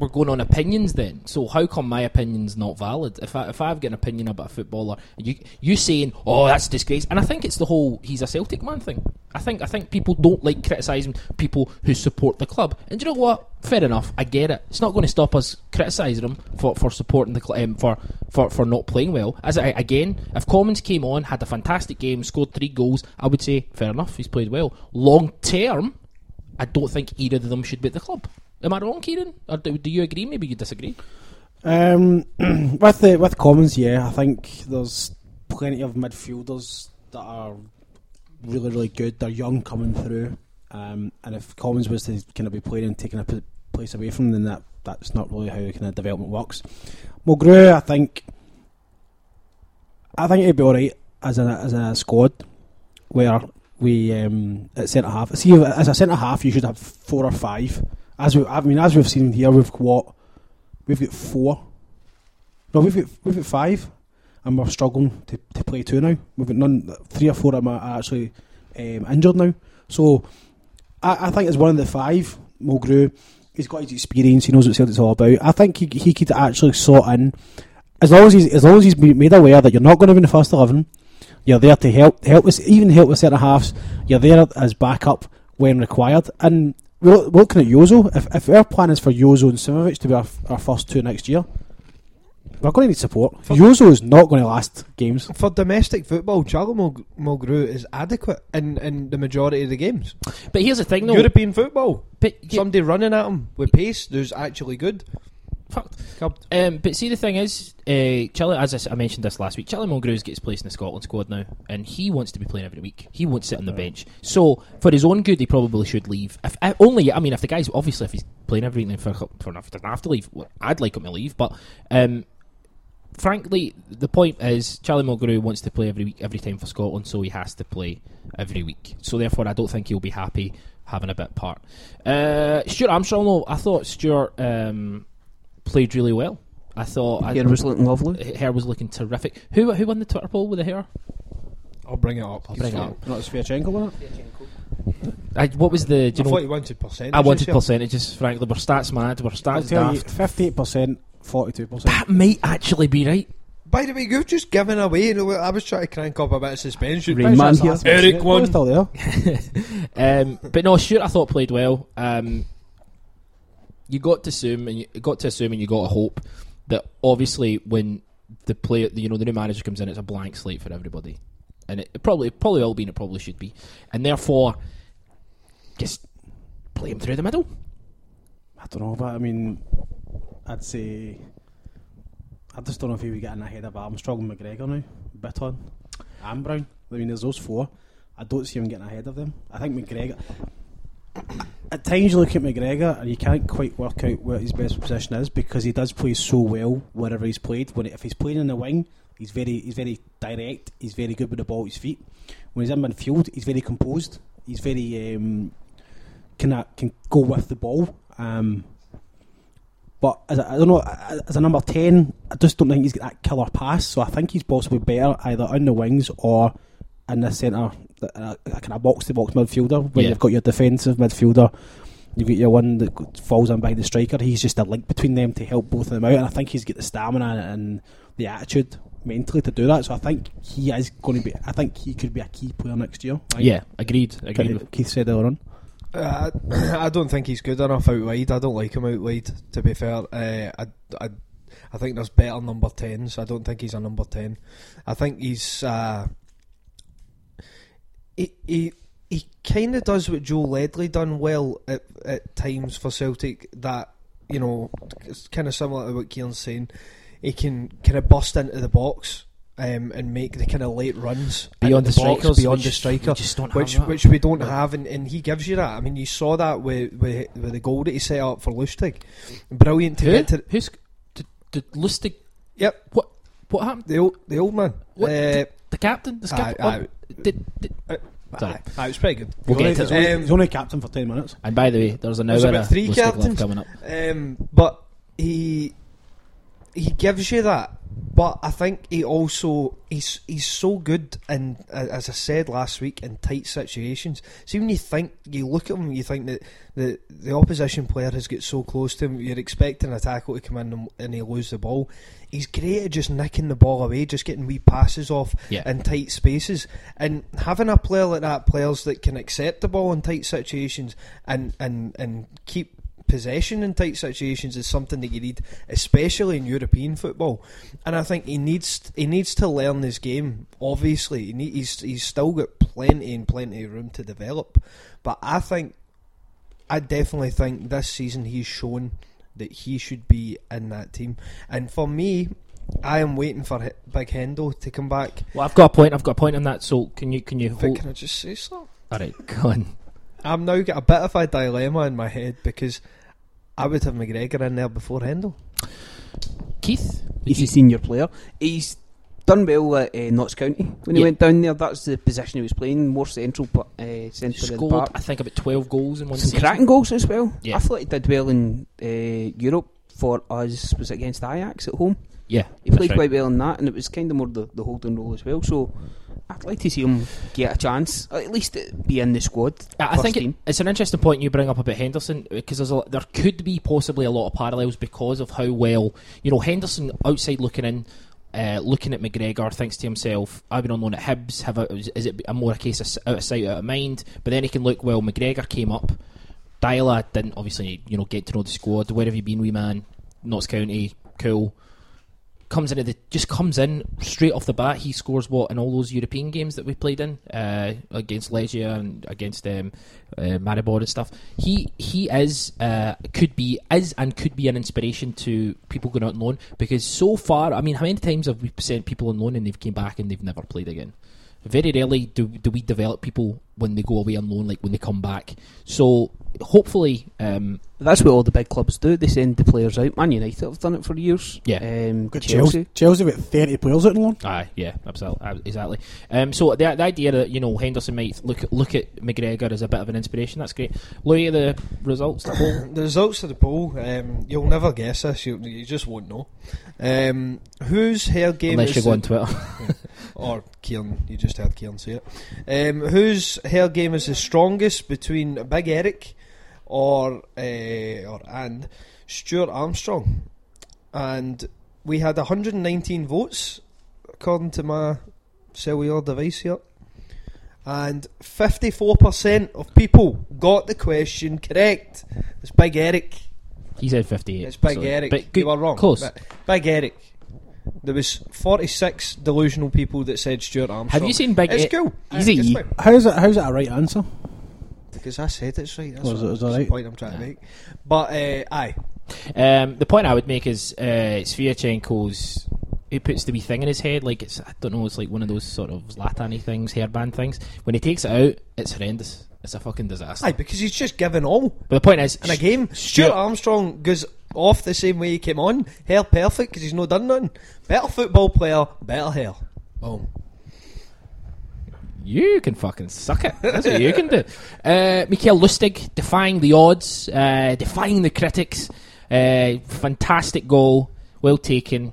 we're going on opinions then. So how come my opinion's not valid? If, I, if I've got an opinion about a footballer, you you saying, oh, that's disgrace. And I think it's the whole, he's a Celtic man thing. I think I think people don't like criticising people who support the club. And do you know what? Fair enough. I get it. It's not going to stop us criticising him for, for supporting the club, um, for, for, for not playing well. As I, again, if Commons came on, had a fantastic game, scored three goals, I would say, fair enough, he's played well. Long term, I don't think either of them should be at the club. Am I wrong, Kieran? Or do, do you agree? Maybe you disagree. Um, with the, with Commons, yeah, I think there's plenty of midfielders that are really, really good. They're young, coming through, um, and if Commons was to kind of be playing and taking a p- place away from them, then that that's not really how kind of development works. Mulgrew, I think, I think it'd be all right as a as a squad where. We um, at centre half. See, as a centre half, you should have four or five. As we, I mean, as we've seen here, we've got what? We've got four. No, we've got we've got five, and we're struggling to, to play two now. We've got none. Three or four of them are actually um, injured now. So, I, I think as one of the five, Mulgrew, he's got his experience. He knows what Celtic's all about. I think he he could actually sort in, as long as he's as long as he's made aware that you're not going to be in the first eleven. You're there to help, help us, even help us at the halves. You're there as backup when required. And we're looking at Jozo. If, if our plan is for Jozo and Simovic to be our, our first two next year, we're going to need support. For Jozo is not going to last games. For domestic football, Charlo Mulgrew is adequate in, in the majority of the games. But here's the thing, though. European football. But somebody running at him with pace who's actually good. Um, but see, the thing is, uh, Charlie, as I, I mentioned this last week, Charlie Mulgrew gets placed in the Scotland squad now, and he wants to be playing every week. He won't sit on the right. bench. So, for his own good, he probably should leave. If I, only, I mean, if the guy's obviously if he's playing every week, then for, for enough, he doesn't have to leave. Well, I'd like him to leave, but um, frankly, the point is Charlie Mulgrew wants to play every week, every time for Scotland, so he has to play every week. So, therefore, I don't think he'll be happy having a bit part. Uh, Stuart Armstrong, though, I thought Stuart. Um, played really well. I thought hair I, was looking lovely. Hair was looking terrific. Who who won the Twitter poll with the hair? I'll bring it up. I'll bring it up. Not Sviatchenko, wasn't it? I, what was the? Do you I know, thought you wanted percentages. I wanted percentages. Frankly, we're stats mad. We're stats daft. Fifty-eight percent, forty-two percent. That might actually be right. By the way, you've just given away. You know, I was trying to crank up a bit of suspension. Man here. Eric won. Still there. um, but no, Stuart, I thought played well. Um, You got to assume, and you got to assume, and you got to hope that obviously when the player, you know, the new manager comes in, it's a blank slate for everybody, and it probably, probably all been, it probably should be, and therefore, just play him through the middle. I don't know, but I mean, I'd say, I just don't know if he would get in ahead of Armstrong and McGregor now, Bitton, and Brown. I mean, there's those four. I don't see him getting ahead of them. I think McGregor. At times you look at McGregor and you can't quite work out where his best position is, because he does play so well wherever he's played. When if he's playing in the wing, he's very he's very direct. He's very good with the ball at his feet. When he's in midfield, he's very composed. He's very um, can can go with the ball. Um, but as a, I don't know, as a number ten, I just don't think he's got that killer pass. So I think he's possibly better either on the wings or in the centre, a kind of box-to-box midfielder, where yeah. you've got your defensive midfielder, you've got your one that falls in behind the striker. He's just a link between them to help both of them out, and I think he's got the stamina and the attitude mentally to do that. So I think he is going to be. I think he could be a key player next year. Yeah, agreed. Agreed. Keith said earlier on. Uh, I don't think he's good enough out wide. I don't like him out wide. To be fair, uh, I. I I think there's better number tens. I don't think he's a number ten. I think he's. Uh, He he, he kind of does what Joe Ledley done well at, at times for Celtic. That, you know, it's kind of similar to what Kieran's saying. He can kind of bust into the box um, and make the kind of late runs beyond the, the box, strikers, beyond which, the striker, we which which we don't have, and, and he gives you that. I mean, you saw that with with, with the goal that he set up for Lustig. Brilliant to Who? get to. Who's did, did Lustig? Yep. What what happened? The old the old man. What, uh, the, the captain. The captain. I, I, Did, did, uh, sorry. Uh, it was pretty good. We'll get to it. Um, he's only captain for ten minutes. And by the way, there's an hour of three captains coming up. Um, but he he gives you that. But I think he also he's he's so good in, uh, as I said last week, in tight situations. See, when you think you look at him, you think that the the opposition player has got so close to him. You're expecting a tackle to come in and, and he lose the ball. He's great at just nicking the ball away, just getting wee passes off yeah. in tight spaces. And having a player like that, players that can accept the ball in tight situations and and, and keep possession in tight situations is something that you need, especially in European football. And I think he needs he needs to learn this game. Obviously, he need, he's he's still got plenty and plenty of room to develop. But I think, I definitely think this season he's shown that he should be in that team. And for me, I am waiting for Big Hendo to come back. Well, I've got a point. I've got a point on that. So can you can you but hold? Can I just say something? All right, go on. I'm now got a bit of a dilemma in my head because I would have McGregor in there before Hendel. Keith? He's a senior player. He's done well at uh, Notts County when he yeah. went down there. That's the position he was playing, more central. Uh, central scored, park. I think, about twelve goals in one season. Some cracking goals as well. Yeah. I thought he did well in uh, Europe for us. Was it against Ajax at home? Yeah. He played right. quite well in that, and it was kind of more the, the holding role as well. So I'd like to see him get a chance, at least be in the squad. I think it, it's an interesting point you bring up about Henderson, because there's a, there could be possibly a lot of parallels because of how well, you know, Henderson outside looking in uh, looking at McGregor, thinks to himself, I've been on loan at Hibs, have a, is it a more a case of out of sight, out of mind? But then he can look, well, McGregor came up, Diala didn't obviously, you know, get to know the squad. Where have you been, wee man? Notts County, cool. Comes into the just comes in straight off the bat. He scores what in all those European games that we played in uh, against Legia and against um, uh, Maribor and stuff. He he is uh, could be is and could be an inspiration to people going out on loan, because so far, I mean, how many times have we sent people on loan and they've came back and they've never played again? Very rarely do do we develop people when they go away on loan, like when they come back. So hopefully, um, that's what all the big clubs do. They send the players out. Man United have done it for years. Yeah, um, Chelsea. Chelsea. Chelsea with thirty players out on loan. Aye, yeah, absolutely, exactly. Um, so the, the idea that, you know, Henderson might look at, look at McGregor as a bit of an inspiration. That's great. Look at the results. The, bowl. the results of the bowl. Um, you'll never guess this. You, you just won't know. Um, who's her game? Unless you go on Twitter. Yeah. Or Kieran, you just heard Kieran say it. Um, whose hair game is the strongest between Big Eric or uh, or and Stuart Armstrong? And we had one hundred nineteen votes, according to my cellular device here. And fifty-four percent of people got the question correct. It's Big Eric. He said fifty-eight. It's Big so Eric. But good, you were wrong. Close. But Big Eric. There was forty-six delusional people that said Stuart Armstrong. Have you seen Big Eric? It's cool. Is it e? How's it? How's it a right answer? Because I said it's right. That's, well, what, it, that's right. The point I'm trying yeah. to make. But uh, aye, um, the point I would make is uh, Sviatchenko's. He puts the wee thing in his head, like it's I don't know. It's like one of those sort of Zlatan-y things, hairband things. When he takes it out, it's horrendous. It's a fucking disaster. Aye, because he's just given all. But the point is, in a game, Stuart Armstrong goes off the same way he came on. Hair perfect, because he's no done nothing. Better football player, better hair. Boom. You can fucking suck it. That's what you can do. Uh, Mikhail Lustig, defying the odds, uh, defying the critics. Uh, fantastic goal, well taken.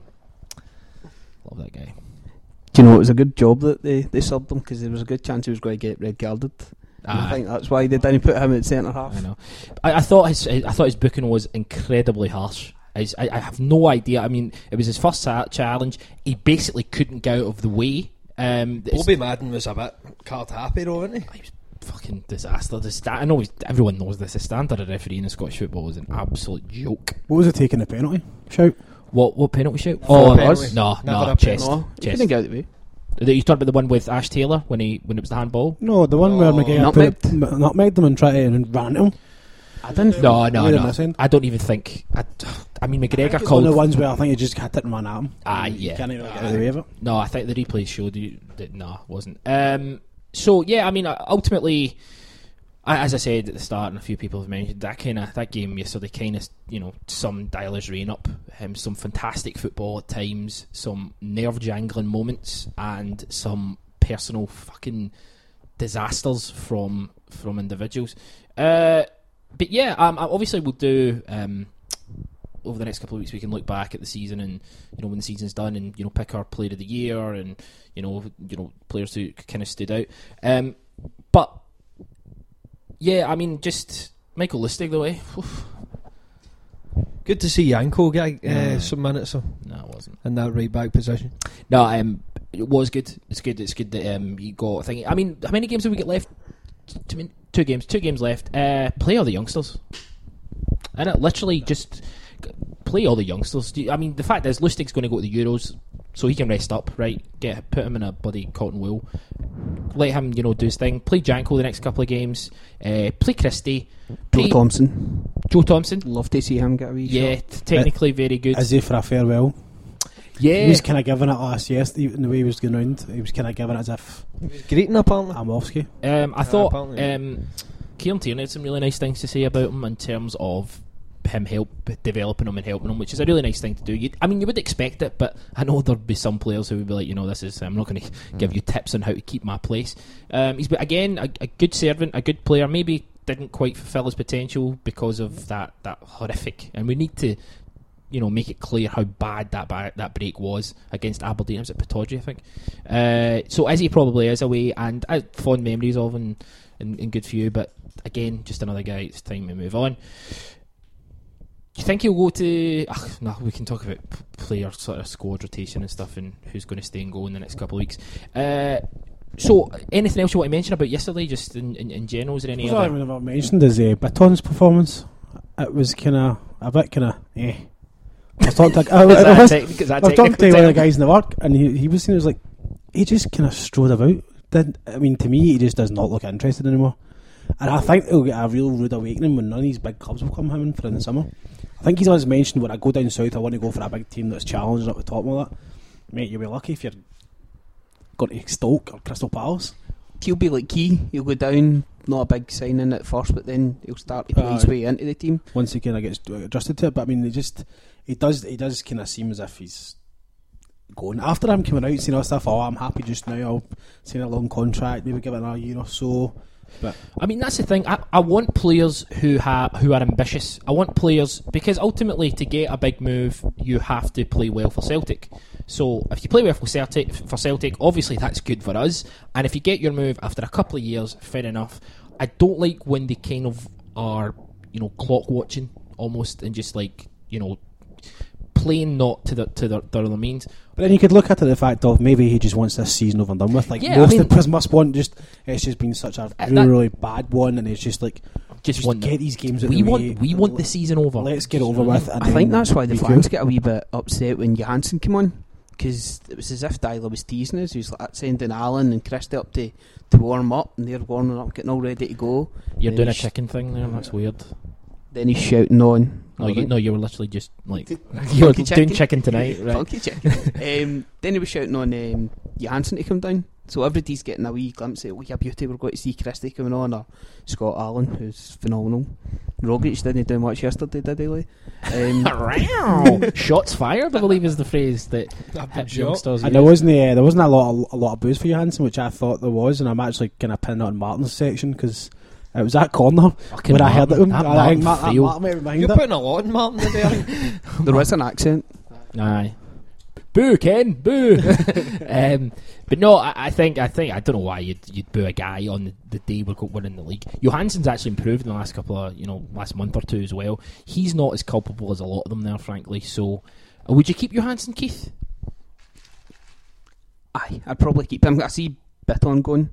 Love that guy. Do you know, it was a good job that they, they subbed him, because there was a good chance he was going to get red carded. I think that's why they didn't put him at centre half. I know. I, I thought his I thought his booking was incredibly harsh. I, I have no idea. I mean, it was his first challenge. He basically couldn't get out of the way. Um, Bobby Madden was a bit card happy, though, wasn't he? He was fucking disaster. The sta- I know everyone knows this. The standard of refereeing in Scottish football is an absolute joke. What was it taking a penalty shout? What what penalty shout? Never oh, it was no, Never no, chest. No. He couldn't get out of the way. You talked about the one with Ash Taylor when he when it was the handball. No, the one oh, where McGregor not made them and tried and ran him. I didn't. No, no, no. I don't even think. I, I mean, McGregor I called. One of the ones where I think he just hit it and ran at him. Ah, yeah. Can't even get away with it. No, I think the replay showed you that. No, it wasn't. Um, so yeah, I mean, ultimately, as I said at the start, and a few people have mentioned that kind of that game yesterday, kind of, you know, some Dialer's reign up, um, some fantastic football at times, some nerve jangling moments, and some personal fucking disasters from from individuals. Uh, but yeah, um, obviously we'll do um, over the next couple of weeks. We can look back at the season, and you know, when the season's done, and you know, pick our player of the year, and you know, you know, players who kind of stood out. Um, but yeah, I mean, just Michael Lustig the way. Oof. Good to see Janko get uh, no. some minutes. Or no, it wasn't in that right back position. No, um, it was good. It's good. It's good that um, he got. Thing. I mean, how many games have we got left? Two, two games. Two games left. Uh, play all the youngsters, and it literally just play all the youngsters. I mean, the fact is, Lustig's going to go to the Euros. So he can rest up, right? Get put him in a bloody cotton wool. Let him, you know, do his thing. Play Janko the next couple of games. Uh, play Christie. Play Joe Thompson. Joe Thompson. Love to see him get a wee yeah, shot. Yeah, technically it, very good. Is he for a farewell? Yeah. He was kind of giving it last yesterday, in the way he was going round. He was kind of giving it as if... Greeting, apparently. Amofsky. Um, I yeah, thought um, Kieran Tierney had some really nice things to say about him in terms of him help developing him and helping him, which is a really nice thing to do. You'd, I mean, you would expect it, but I know there'd be some players who would be like, you know, this is I'm not going to mm. give you tips on how to keep my place. Um, he's again a, a good servant, a good player. Maybe didn't quite fulfil his potential because of that that horrific. And we need to, you know, make it clear how bad that ba- that break was against Aberdeen. It was at Pataudry, I think. Uh, so as he probably is away, and uh, fond memories of and, and and good for you. But again, just another guy. It's time we move on. Do you think he'll go to... Ugh, no, we can talk about player sort of squad rotation and stuff and who's going to stay and go in the next couple of weeks. Uh, so, anything else you want to mention about yesterday, just in, in, in general? Is there any other... All I've never mentioned is uh, Baton's performance. It was kind of... a bit kind of... eh. I've talked to, I, I, I was, tec- I was talking to one of the guys in the work and he, he was saying, he was like, he just kind of strode about. Didn't, I mean, to me, he just does not look interested anymore. And I think he'll get a real rude awakening when none of these big clubs will come him for in the summer. I think he's always mentioned, when I go down south, I want to go for a big team that's challenging up the top and all that. Mate, you'll be lucky if you're going to Stoke or Crystal Palace. He'll be like Key, he'll go down, not a big signing at first, but then he'll start to uh, his way into the team. Once he kind of gets adjusted to it, but I mean, they just, it does, it does kind of seem as if he's going. After him coming out and saying all stuff, oh, I'm happy just now, I'll sign a long contract, maybe give it another year or so. But I mean, that's the thing. I, I want players who ha- who are ambitious. I want players, because ultimately to get a big move, you have to play well for Celtic. So if you play well for Celtic, for Celtic, obviously that's good for us. And if you get your move after a couple of years, fair enough. I don't like when they kind of are, you know, clock watching almost and just like, you know, playing not to the to their, their other means. But then you could look at it the fact of maybe he just wants this season over and done with. Like yeah, most I mean, of the players must want, just it's just been such a really, that, really bad one, and it's just like just, just want get the, these games. Out we the want way. we want the season over. Let's get over with. I think that's why the fans get a wee bit upset when Johansson came on, because it was as if Diala was teasing us. He was like sending Alan and Christy up to, to warm up, and they're warming up, getting all ready to go. You're doing a sh- chicken thing there. That's weird. Then he's shouting on. No, you, no, you were literally just like you were doing chicken, chicken tonight, right? Funky chicken. um, then he was shouting on um, Johansson to come down. So everybody's getting a wee glimpse of, oh, yeah, beauty. We're going to see Christie coming on, or Scott Allen, who's phenomenal. Roglic didn't do much yesterday, did he? Lee? Um, Shots fired, I believe, is the phrase that Hibs youngsters. And there wasn't uh, there wasn't a lot of, a lot of booze for Johansson, which I thought there was, and I'm actually kind of pinning it on Martin's section because. It was that corner Fucking when Martin, I heard him. That I think Martin, that Martin might You're it. Putting a lot on Martin today. There was an accent. Aye. Boo, Ken, boo. um, but no, I, I think I think I don't know why you'd you'd boo a guy on the, the day we're we're in the league. Johansson's actually improved in the last couple of you know last month or two as well. He's not as culpable as a lot of them there, frankly. So, uh, would you keep Johansson, Keith? Aye, I'd probably keep him. I see Bitton going.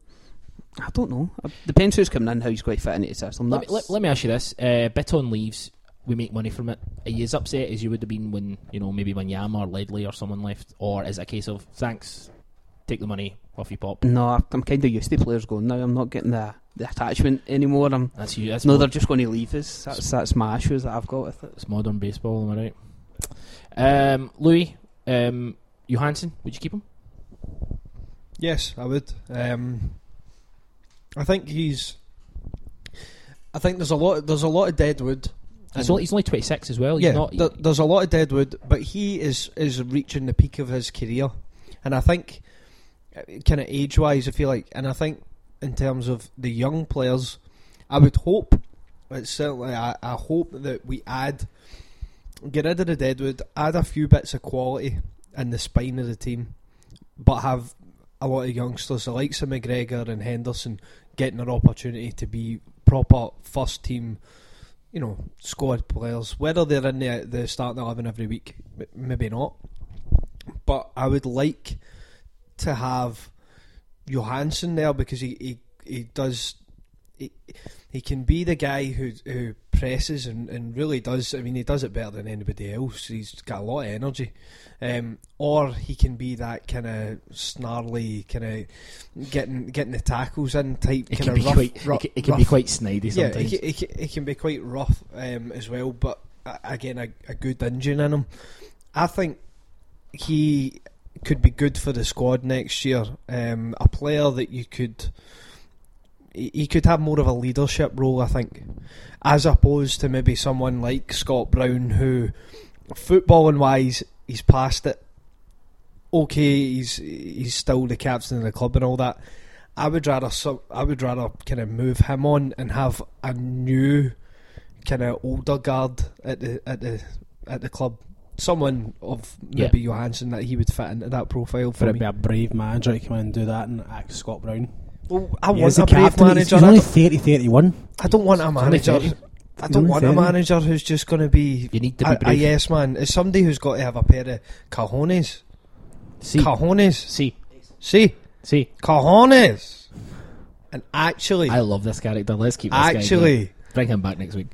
I don't know. It depends who's coming in, how he's going to fit into the system. Let me, let, let me ask you this. Uh, Bitton leaves, we make money from it. Are you as upset as you would have been when, you know, maybe when Yam or Ledley or someone left? Or is it a case of, thanks, take the money, off you pop? No, I'm kind of used to players going now. I'm not getting the, the attachment anymore. I'm, that's you. That's no, modern. They're just going to leave us. That's, that's my issues that I've got with it. It's modern baseball, am I right? Um, Louis, um, Johansson, would you keep him? Yes, I would. Um... I think he's. I think there's a lot. There's a lot of deadwood. He's only, he's only twenty-six as well. He's yeah, not, there, there's a lot of deadwood, but he is, is reaching the peak of his career, and I think, kind of age-wise, I feel like, and I think in terms of the young players, I would hope. It's certainly, I, I hope that we add, get rid of the deadwood, add a few bits of quality in the spine of the team, but have a lot of youngsters, the likes of McGregor and Henderson, getting an opportunity to be proper first team, you know, squad players. Whether they're in the, the starting eleven every week, maybe not. But I would like to have Johansson there because he he, he does he, he can be the guy who who presses and, and really does. I mean, he does it better than anybody else. He's got a lot of energy. Um, or he can be that kind of snarly, kind of getting getting the tackles in type. It can, be, rough, quite, rough, it can, it can be quite snidey sometimes. Yeah, it can, it can, it can be quite rough um, as well, but uh, again, a, a good engine in him. I think he could be good for the squad next year. Um, a player that you could... He could have more of a leadership role, I think, as opposed to maybe someone like Scott Brown who, footballing-wise... He's past it. Okay, he's he's still the captain of the club and all that. I would rather sub, I would rather kind of move him on and have a new kind of older guard at the at the at the club. Someone of maybe yeah. Johansson that he would fit into that profile for. But it'd me. Be a brave manager to come in and do that and act Scott Brown. Well, I he want a brave captain. Manager. He's, he's only thirty, thirty-one. I don't want a manager. I don't want a manager who's just going to be, you need to be a, brave. a yes man. It's somebody who's got to have a pair of cojones. See. Cojones. See. See. See. Cojones. And actually... I love this character. Let's keep this actually, guy. Actually... Bring him back next week.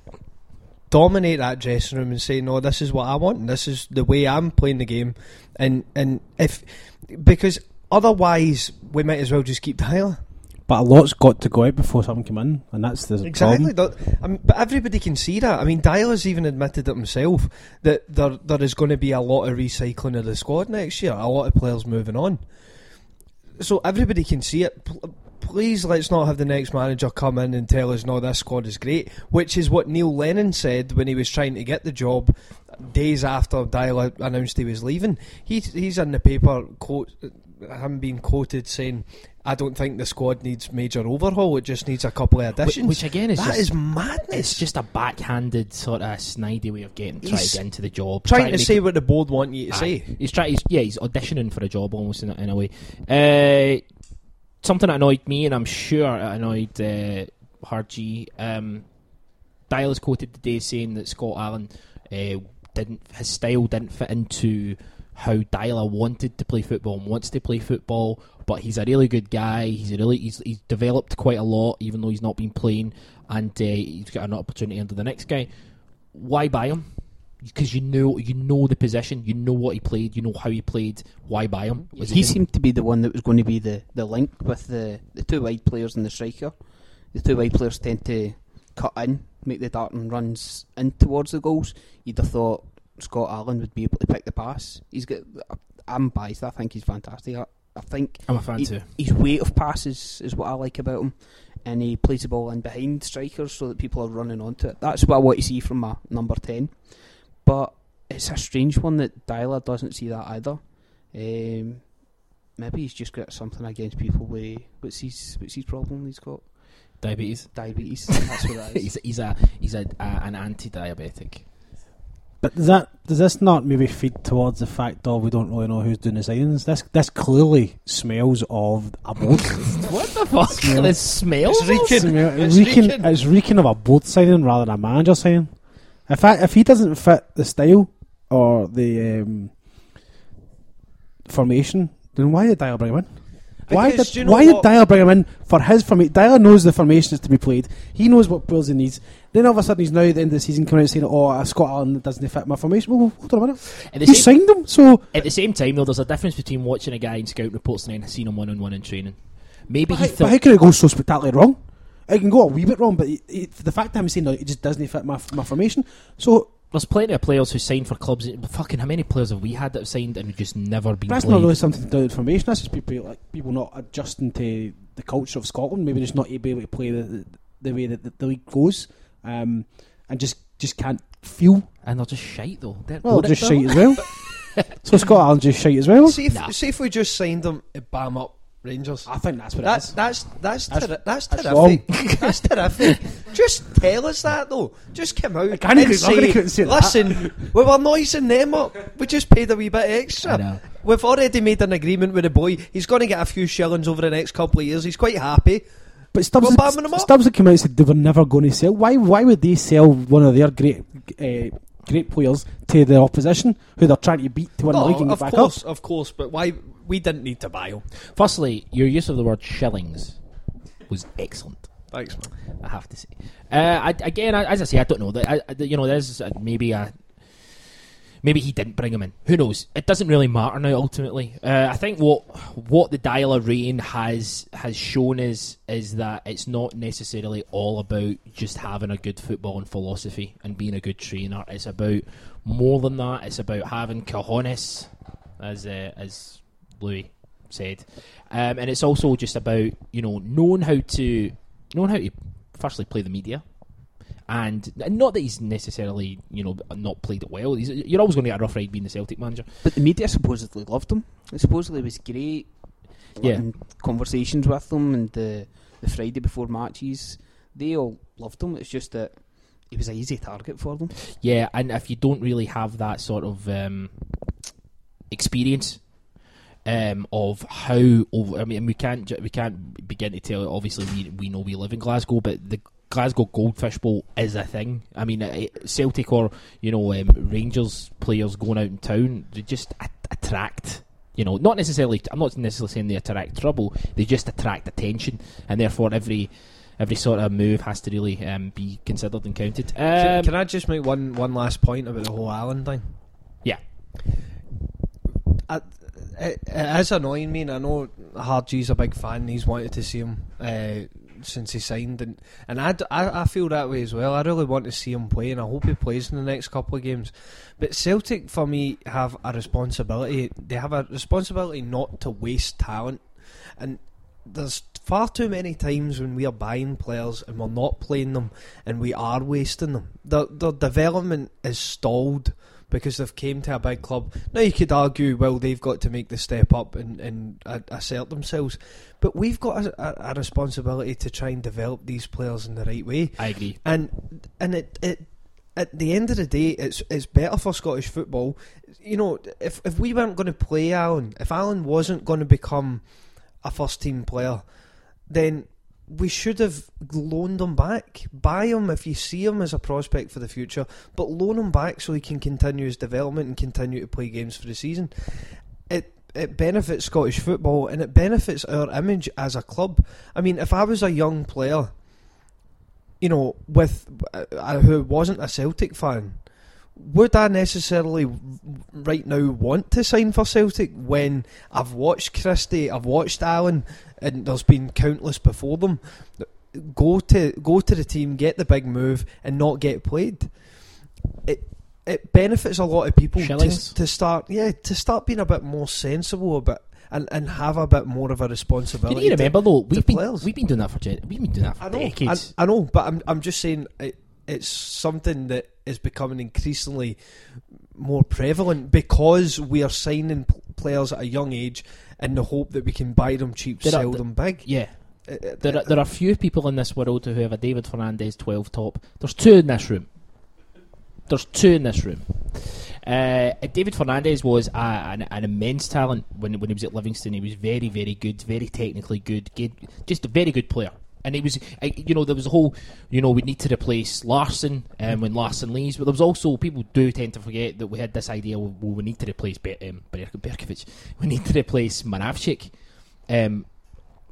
Dominate that dressing room and say, no, this is what I want. And this is the way I'm playing the game. And and if... Because otherwise, we might as well just keep Deila. But a lot's got to go out before something can in, and that's the exactly. problem. Exactly. I mean, but everybody can see that. I mean, Diala's even admitted it himself that there there is going to be a lot of recycling of the squad next year, a lot of players moving on. So everybody can see it. P- please let's not have the next manager come in and tell us, no, this squad is great, which is what Neil Lennon said when he was trying to get the job days after Deila announced he was leaving. He, he's in the paper, quote, him being quoted saying, I don't think the squad needs major overhaul, it just needs a couple of additions. Which, which again is that just, is madness. It's just a backhanded sort of snidey way of getting he's trying to get into the job, trying, trying to, to say it, what the board want you to uh, say. He's trying. He's, yeah, he's auditioning for a job almost in a, in a way. Uh, something that annoyed me, and I'm sure it annoyed uh, Hard G. Um, Dial is quoted today saying that Scott Allen uh, didn't his style didn't fit into how Deila wanted to play football and wants to play football, but he's a really good guy. He's a really he's, he's developed quite a lot, even though he's not been playing, and uh, he's got an opportunity under the next guy. Why buy him? Because you know you know the position, you know what he played, you know how he played. Why buy him? Was he seemed to be the one that was going to be the, the link with the, the two wide players and the striker. The two wide players tend to cut in, make the darting runs in towards the goals. You'd have thought Scott Allen would be able to pick the pass. He's got. I'm biased. I think he's fantastic. I, I think I'm a fan he, too. His weight of passes is what I like about him, and he plays the ball in behind strikers so that people are running onto it. That's what I want to see from my number ten. But it's a strange one that Deila doesn't see that either. Um, maybe he's just got something against people with what's his what's his problem he's got? Diabetes. Diabetes. That's what that is. he's, he's a he's a, a an anti-diabetic. But does that does this not maybe feed towards the fact of we don't really know who's doing the signings? This this clearly smells of a boat. What the fuck? Smell. This smells. It's reeking. Smell, it's, reeking, reeking. it's reeking of a boat signing rather than a manager signing. In fact, if he doesn't fit the style or the um, formation, then why did Deila bring him in? Why because, did you know why what? did Deila bring him in for his formation? Deila knows the formation is to be played. He knows what players he needs. Then all of a sudden he's now at the end of the season coming out saying, "Oh, Scott Allen doesn't fit my formation." Well, hold on a minute. You signed him, so at the same time, though, there's a difference between watching a guy in scout reports and then seeing him one on one in training. Maybe but he. How, th- but how could it go so spectacularly wrong? It can go a wee bit wrong, but he, he, the fact that I'm saying no, it just doesn't fit my my formation. So. There's plenty of players who signed for clubs. Fucking, how many players have we had that have signed and just never been? That's played? Not really something to do with formation. That's just people like people not adjusting to the culture of Scotland. Maybe just not able to play the the, the way that the, the league goes, um, and just just can't feel. And they're just shite though. They're well, they're just though. shite as well. So Scott Allen's just shite as well. See if, nah. see if we just signed them, bam up. Rangers. I think that's what that, it is. That's that's that's ter- that's, that's terrific. That's terrific. Just tell us that though. Just come out and could, say, I say, listen, that. we were noising them up. We just paid a wee bit extra. We've already made an agreement with the boy. He's going to get a few shillings over the next couple of years. He's quite happy. But Stubbs, we're bamming him up. Stubbs that came out and said they were never going to sell. Why? Why would they sell one of their great? Uh, great players to the opposition who they're trying to beat to win no, the league and get back course, up. Of course, but why we didn't need to buy them. Firstly, your use of the word shillings was excellent. Thanks, man. I have to say. Uh, I, again, I, as I say, I don't know. I, I, you know, there's maybe a maybe he didn't bring him in. Who knows? It doesn't really matter now. Ultimately, uh, I think what what the Deila reign has has shown is is that it's not necessarily all about just having a good football and philosophy and being a good trainer. It's about more than that. It's about having cojones, as uh, as Louis said, um, and it's also just about you know knowing how to knowing how to firstly play the media. And not that he's necessarily, you know, not played it well. He's, you're always going to get a rough ride being the Celtic manager. But the media supposedly loved him. It supposedly was great. Yeah. Conversations with him and the, the Friday before matches, they all loved him. It's just that he was an easy target for them. Yeah, and if you don't really have that sort of um, experience um, of how, over, I mean, we can't we can't begin to tell. Obviously, we we know we live in Glasgow, but the Glasgow Goldfish Bowl is a thing. I mean, it, Celtic or, you know, um, Rangers players going out in town, they just a- attract, you know, not necessarily, I'm not necessarily saying they attract trouble, they just attract attention, and therefore every every sort of move has to really um, be considered and counted. Um, can, can I just make one, one last point about the whole Allen thing? Yeah. I, it, it is annoying me, and I know Hardg's a big fan, and he's wanted to see him uh, since he signed, and, and I, I, I feel that way as well. I really want to see him play, and I hope he plays in the next couple of games. But Celtic, for me, have a responsibility. They have a responsibility not to waste talent, and there's far too many times when we are buying players and we're not playing them, and we are wasting them. Their, their development is stalled because they've came to a big club. Now you could argue, well, they've got to make the step up and, and assert themselves, but we've got a, a, a responsibility to try and develop these players in the right way. I agree. And and it, it at the end of the day, it's it's better for Scottish football. You know, if if we weren't going to play Allen, if Allen wasn't going to become a first team player, then we should have loaned him back. Buy him if you see him as a prospect for the future, but loan him back so he can continue his development and continue to play games for the season. It it benefits Scottish football, and it benefits our image as a club. I mean, if I was a young player, you know, with uh, who wasn't a Celtic fan, would I necessarily right now want to sign for Celtic when I've watched Christie, I've watched Allen, and there's been countless before them go to go to the team, get the big move, and not get played? It it benefits a lot of people to, to start, yeah, to start being a bit more sensible about and and have a bit more of a responsibility. You remember to, though, we've been players. we've been doing that for we've been doing that for I know, decades. I, I know, but I'm I'm just saying. It, It's something that is becoming increasingly more prevalent because we are signing p- players at a young age in the hope that we can buy them cheap, there sell are, them big. Yeah. It, it, there, it, are, there are few people in this world who have a David Fernandez twelve top. There's two in this room. There's two in this room. Uh, David Fernandez was a, an, an immense talent when, when he was at Livingston. He was very, very good, very technically good, good just a very good player. And it was, you know, there was a whole, you know, we need to replace Larson um, when Larson leaves. But there was also, people do tend to forget that we had this idea, well, we need to replace Ber- um, Ber- Berkovic. We need to replace Maravchik. Um,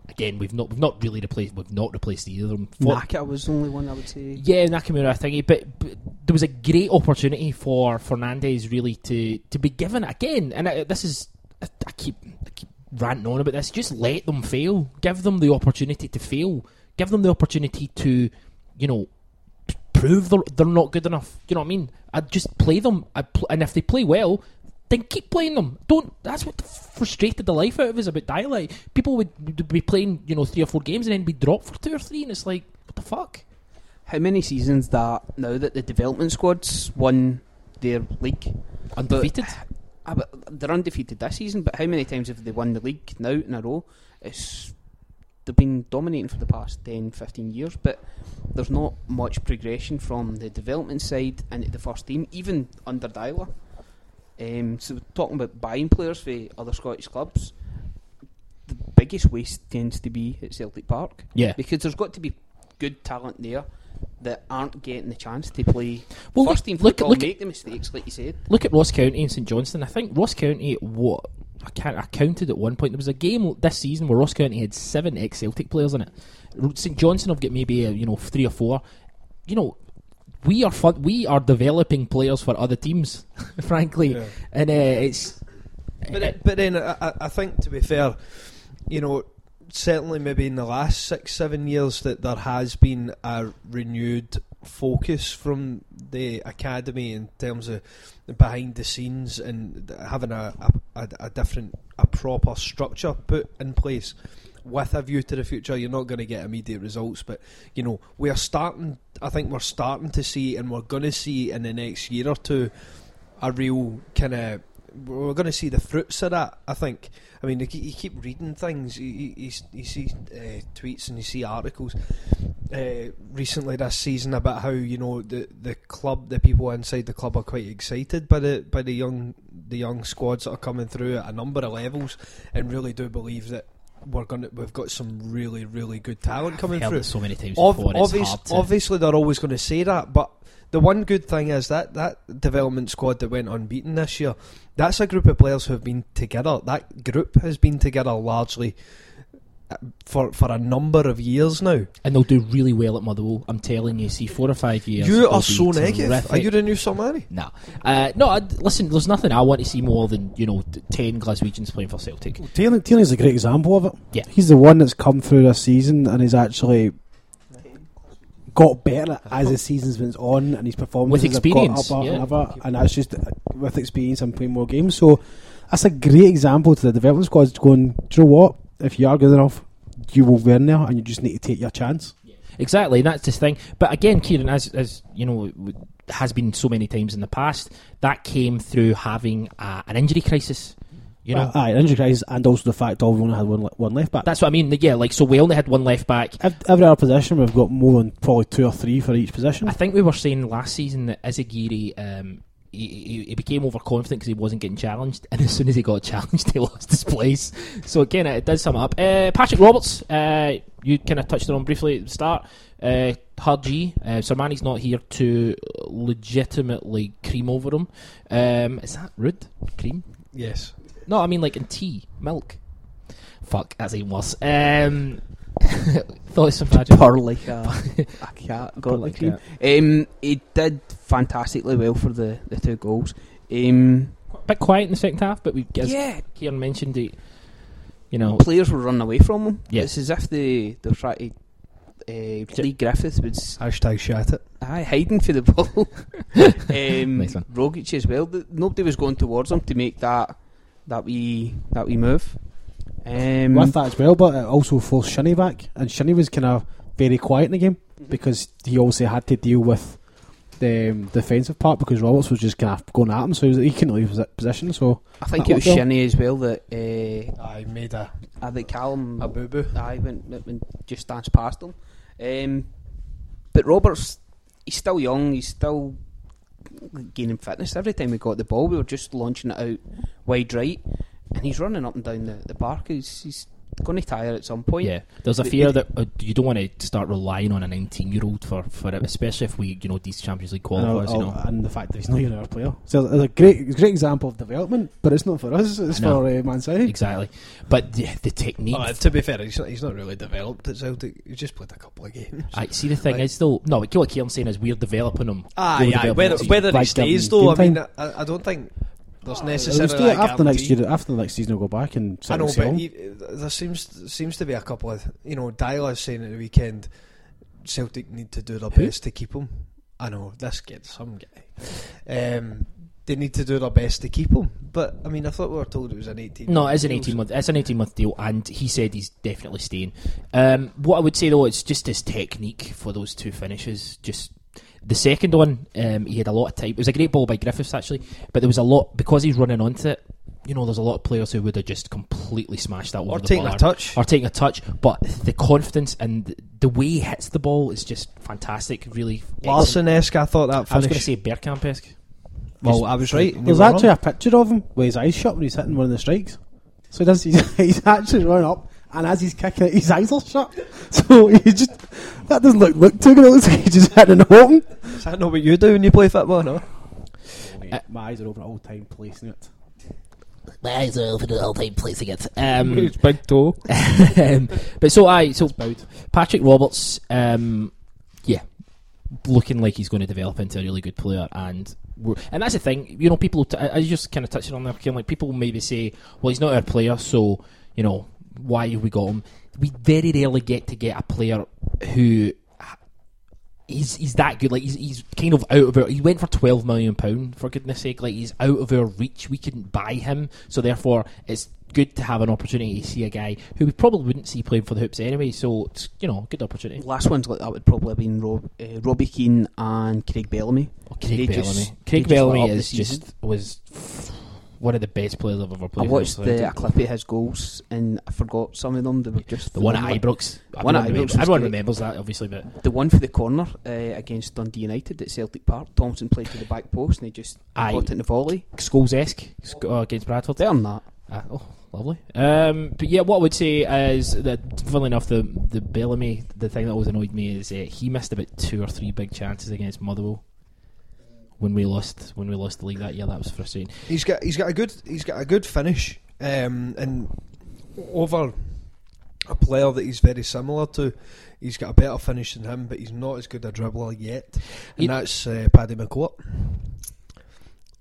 again, we've not we've not really replaced, we've not replaced either of them. Naka was the only one, I would say. Yeah, Nakamura, I think. But, but there was a great opportunity for Fernandez really to, to be given, again, and I, this is, I, I keep I keep ranting on about this, just let them fail. Give them the opportunity to fail. Give them the opportunity to, you know, prove they're, they're not good enough. Do you know what I mean? I'd just play them. I'd pl- and if they play well, then keep playing them. Don't. That's what frustrated the life out of us about Diala. People would, would be playing, you know, three or four games and then be dropped for two or three, and it's like, what the fuck? How many seasons that now that the development squad's won their league? Undefeated? But, uh, but they're undefeated this season, but how many times have they won the league now in a row? It's... They've been dominating for the past ten, fifteen years, but there's not much progression from the development side into the first team, even under Deila. Um, so we're talking about buying players for other Scottish clubs. The biggest waste tends to be at Celtic Park. Yeah. Because there's got to be good talent there that aren't getting the chance to play well, first look, team football, look, look make at, the mistakes, like you said. Look at Ross County and St Johnstone. I think Ross County, what... I can't. I counted at one point. There was a game this season where Ross County had seven ex-Celtic players in it. St Johnstone have got maybe uh, you know three or four. You know, we are fun, we are developing players for other teams, frankly, yeah. and uh, it's. But it, but then I, I think, to be fair, you know, certainly maybe in the last six seven years that there has been a renewed focus from the academy in terms of behind the scenes and having a, a, a different, a proper structure put in place with a view to the future. You're not going to get immediate results, but you know, we're starting, I think we're starting to see, and we're going to see in the next year or two, a real kind of, we're going to see the fruits of that, I think. I mean, you keep reading things, you, you, you see uh, tweets and you see articles uh, recently this season about how, you know, the, the club, the people inside the club are quite excited by the by the young the young squads that are coming through at a number of levels, and really do believe that we're going we've got some really, really good talent coming through. So many times Ob- before, obvious, it's hard to... Obviously, they're always going to say that, but the one good thing is that that development squad that went unbeaten this year, that's a group of players who have been together. That group has been together largely for for a number of years now, and they'll do really well at Motherwell. I'm telling you, see, four or five years. You are so negative. Terrific. Are you the new Somali? Nah, uh, no. I'd, listen, there's nothing I want to see more than you know ten Glaswegians playing for Celtic. Well, Tierney, Tierney's a great example of it. Yeah, he's the one that's come through this season and he's actually got better as the season's been on, and his performances with experience, have got up, up, yeah. and, up, and that's just with experience and playing more games. So that's a great example to the development squad going, do you know what? If you are good enough, you will win there, and you just need to take your chance. Yeah. Exactly, and that's the thing. But again, Kieran, as as you know, has been so many times in the past, that came through having uh, an injury crisis. You know, uh, aye, an injury crisis, and also the fact that we only had one one left back. That's what I mean. Yeah, like so, we only had one left back. Every other position, we've got more than probably two or three for each position. I think we were saying last season that Izagiri, um He, he became overconfident because he wasn't getting challenged, and as soon as he got challenged, he lost his place. So again, it does sum up. Uh, Patrick Roberts, uh, you kind of touched on briefly at the start. Uh, Hard G, uh, Sir Manny's not here to legitimately cream over him. Um, is that rude? Cream? Yes. No, I mean like in tea, milk. Fuck, that's even worse. Um, thought it's some magic. Purr like a, a cat. God like a cat. Um, he did fantastically well for the, the two goals. Um, a bit quiet in the second half, but we as yeah. Kieran mentioned it. You know, players were running away from him. Yeah. It's as if they they're trying to. Uh, Lee Griffiths was hashtag shat it. Aye, hiding for the ball. um, nice one. Rogic as well. Nobody was going towards him to make that that wee that wee move. Um, with that as well, but it also forced Shinny back, and Shinny was kind of very quiet in the game mm-hmm. because he obviously had to deal with the um, defensive part because Roberts was just kind of going at him, so he, was, he couldn't leave his position. So I think it was Shinny as well that uh, I made a I think Callum a boo boo. I went, went, went just danced past him, um, but Roberts, he's still young, he's still gaining fitness. Every time we got the ball, we were just launching it out wide right. And he's running up and down the, the park. He's, he's going to tire at some point. Yeah, there's a fear that uh, you don't want to start relying on a nineteen-year-old for, for it, especially if we, you know, these Champions League qualifiers, you know. And the fact that he's not even our player. So it's a great great example of development, but it's not for us. It's for uh, Man City. Exactly. But the, the technique... Oh, to be fair, he's not, he's not really developed at Celtic. He's just played a couple of games. I see, the thing like, is, though... No, what Kieran's saying is we're developing him. Ah, we're yeah, developing whether, him whether he stays, though, I mean, I, I don't think... There's necessarily like after next year, after the next season, we'll go back and. I know, but he, there seems seems to be a couple of you know. Diala is saying at the weekend, Celtic need to do their Who? best to keep him. I know this kid, some guy. Um, they need to do their best to keep him. But I mean, I thought we were told it was an eighteen. No, it's an eighteen month. It's an eighteen month deal, and he said he's definitely staying. Um, what I would say though, it's just his technique for those two finishes, just. The second one, um, he had a lot of time. It was a great ball by Griffiths, actually, but there was a lot, because he's running onto it, you know, there's a lot of players who would have just completely smashed that over or the taking bar, a touch. Or taking a touch. But the confidence and the way he hits the ball is just fantastic, really. Larson-esque, I thought that finish. I was going to say Bergkamp-esque. Well, I was right. There's actually wrong. a picture of him with his eyes shut when he's hitting one of the strikes. So he does, he's, he's actually running up. And as he's kicking it, his eyes are shut. So he just... That doesn't look, look too good. It looks like he's just hitting an open. Is that not what you do when you play football, no? Oh, mate, uh, my eyes are open all the time placing it. My eyes are open all the time placing it. Um, his big toe. um, but so, I so Patrick Roberts, um, yeah, looking like he's going to develop into a really good player. And we're, and that's the thing. You know, people... T- I was just kind of touching on that. Like, people maybe say, well, he's not our player, so, you know... Why have we got him? We very rarely get to get a player who he's he's that good. Like he's he's kind of out of our. He went for twelve million pound for goodness sake. Like he's out of our reach. We couldn't buy him, so therefore it's good to have an opportunity to see a guy who we probably wouldn't see playing for the Hibs anyway. So it's, you know, good opportunity. Last ones like that would probably have been Rob, uh, Robbie Keane and Craig Bellamy. Oh, Craig they Bellamy. Just, Craig Bellamy is just was. One of the best players I've ever played. I watched the, a clip of his goals, and I forgot some of them. They were just the one at Ibrox. One at Ibrox. Everyone remembers that, obviously, but the one for the corner uh, against Dundee United at Celtic Park. Thompson played to the back post, and he just got it in the volley. Scholes-esque uh, against Bradford. Better than that. Uh, oh, Lovely. Um, but yeah, what I would say is that, funnily enough, the, the Bellamy, the thing that always annoyed me is uh, he missed about two or three big chances against Motherwell when we lost when we lost the league that year. That was frustrating. He's got he's got a good he's got a good finish, um, and over a player that he's very similar to. He's got a better finish than him, but he's not as good a dribbler yet, and he, that's uh, Paddy McCourt.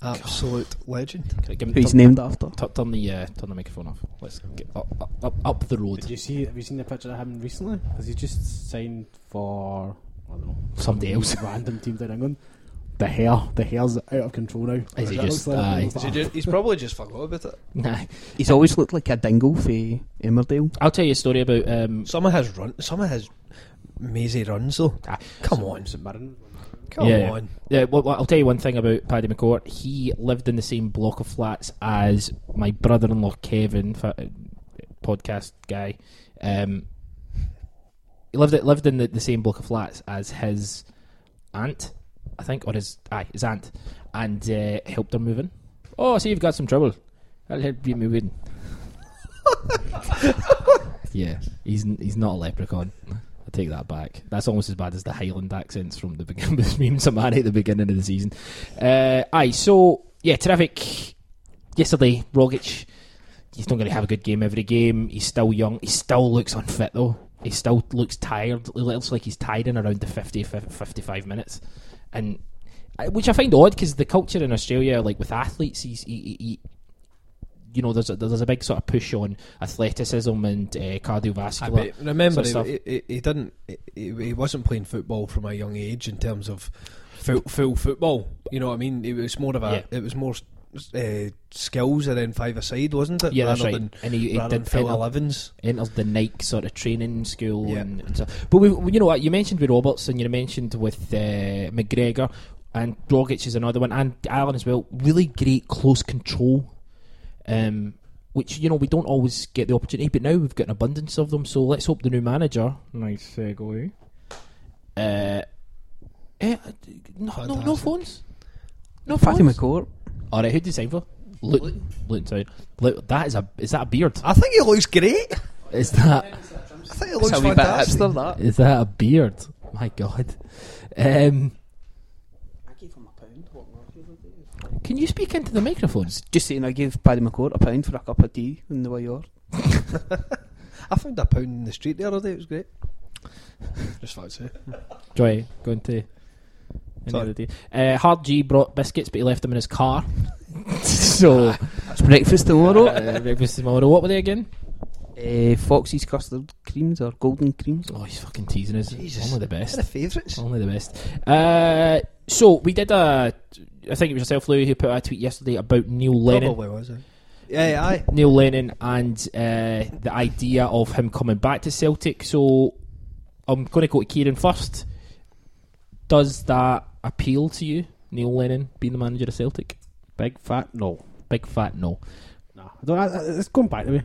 Absolute God. Legend. Give me, Who's turn, named after? Turn, turn the uh, turn the microphone off. Let's get up, up, up, up the road. Did you see? Have you seen the picture of him recently? Because he just signed for I don't know somebody else, random team down England. The hair, the hair's out of control now. Is he just? Like uh, is he just he's probably just forgot about it. Nah, he's always looked like a dingle for Emmerdale. I'll tell you a story about um, some of his run, some of his mazy runs though. Ah, come so on, Saint Mirren. Come yeah. on. Yeah, well, I'll tell you one thing about Paddy McCourt. He lived in the same block of flats as my brother-in-law Kevin, podcast guy. Um, he lived lived in the, the same block of flats as his aunt, I think, or his aye, his aunt, and uh, helped her move in. Oh, I see you've got some trouble. That'll help you move in. Yeah, he's he's not a leprechaun. Take that back. That's almost as bad as the Highland accents from the beginning between Samari at the beginning of the season. Uh, aye, so yeah, terrific. Yesterday, Rogic. He's not going to have a good game every game. He's still young. He still looks unfit though. He still looks tired. It looks like he's tired in around the fifty, fifty-five minutes, and which I find odd because the culture in Australia, like with athletes, he's he. he, he you know, there's a, there's a big sort of push on athleticism and uh, cardiovascular. I remember, sort of he, he, he didn't, he, he wasn't playing football from a young age in terms of full, full football. You know what I mean? It was more of a, yeah. it was more uh, skills and then five-a-side, wasn't it? Yeah, rather that's right. Than, and he, he did full elevens. Entered the Nike sort of training school, yeah. and, and stuff. But we, you know, what you mentioned with Roberts and you mentioned with uh, McGregor and Rogic is another one, and Allen as well. Really great close control. Um, which, you know, we don't always get the opportunity, but now we've got an abundance of them, so let's hope the new manager... Nice segue. Uh, eh, no, no, no phones. No phones. Fatty McCourt. Alright, who did you sign for? Luton. Luton Town. Luton, that is a, is that a beard? I think it looks great. Is that... I think it looks fantastic. Bit hipster, that. Is that a beard? My God. Um... Can you speak into the microphones? Just saying, I gave Paddy McCourt a pound for a cup of tea in the way you are. I found a pound in the street the other day, it was great. Just thought I'd say. Joy, going to another day. Uh, Hard G brought biscuits, but he left them in his car. So, it's breakfast tomorrow. Uh, breakfast tomorrow. What were they again? Uh, Foxy's custard creams or golden creams. Oh, he's fucking teasing us. Jesus. Only the best. They're the favourites. Only the best. Uh, so, we did a... I think it was yourself, Louis, who put out a tweet yesterday about Neil Lennon. Probably was it? Yeah, yeah, aye. Neil Lennon and uh, the idea of him coming back to Celtic. So I'm going to go to Kieran first. Does that appeal to you, Neil Lennon being the manager of Celtic? Big fat no. Big fat no. Nah, I don't, I, I, it's going back to me.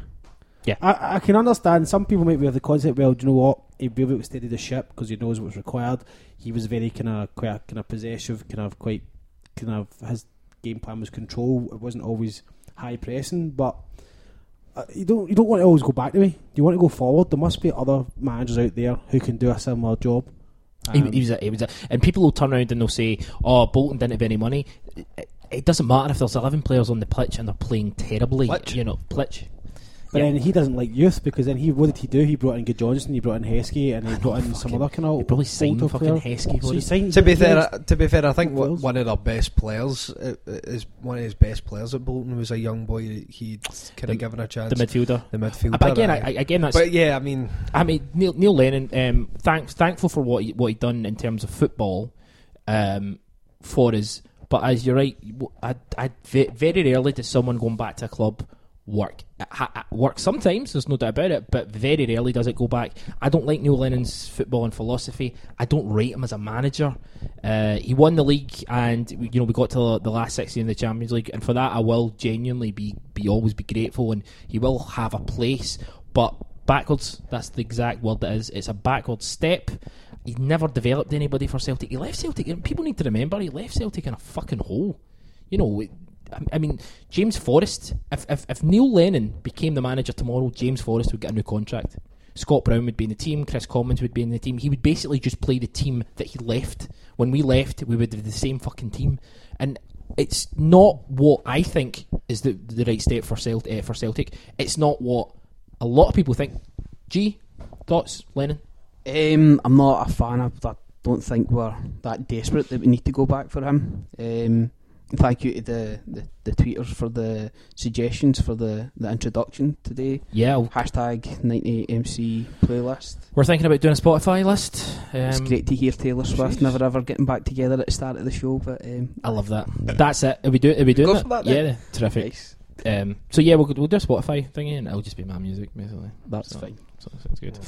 Yeah, I, I can understand some people might be of the concept. Well, do you know what? He'd be able to steady the ship because he knows what's required. He was very kind of quite kind of possessive, kind of quite. Kind of his game plan was control. It wasn't always high pressing, but uh, you don't you don't want to always go back to me. You want to go forward. There must be other managers out there who can do a similar job. Um, he, he was, a, he was a, and people will turn around and they'll say, "Oh, Bolton didn't have any money." It, it doesn't matter if there's eleven players on the pitch and they're playing terribly. Plitch. You know, Plitch. But yep. Then he doesn't like youth because then he what did he do? He brought in Good Johnson, he brought in Heskey, and he I brought in some other kind of. He probably signed fucking Heskey. So he signed to be fair, to be fair, I think what, one of their best players uh, is one of his best players at Bolton was a young boy. He'd kind of given a chance. The midfielder, the midfielder. Uh, but again, right? I, again, that's. But yeah, I mean, I mean Neil, Neil Lennon. Um, thanks, thankful for what he, what he'd done in terms of football, um, for us. But as you're right, I, I very rarely does someone going back to a club. Work work sometimes, there's no doubt about it, but very rarely does it go back. I don't like Neil Lennon's football and philosophy. I don't rate him as a manager. Uh, he won the league, and you know we got to the last sixteen in the Champions League, and for that I will genuinely be, be always be grateful, and he will have a place. But backwards, that's the exact word that is. It's a backward step. He never developed anybody for Celtic. He left Celtic. People need to remember he left Celtic in a fucking hole. You know. It, I mean, James Forrest, if, if if Neil Lennon became the manager tomorrow, James Forrest would get a new contract. Scott Brown would be in the team, Chris Commons would be in the team. He would basically just play the team that he left. When we left, we would have the same fucking team. And it's not what I think is the the right step for Celt- uh, for Celtic. It's not what a lot of people think. G, thoughts, Lennon? Um, I'm not a fan of that. Don't think we're that desperate that we need to go back for him. Um, thank you to the, the, the tweeters for the suggestions for the, the introduction today. Yeah. I'll Hashtag ninety-eight M C playlist. We're thinking about doing a Spotify list. Um, it's great to hear Taylor Swift geez. never ever getting back together at the start of the show. But um, I love that. That's it. Are we, do, are we doing go for that? Then? Yeah, terrific. Nice. Um, so yeah, we'll, we'll do a Spotify thingy, and it'll just be my music basically. That's so, fine. So that sounds good.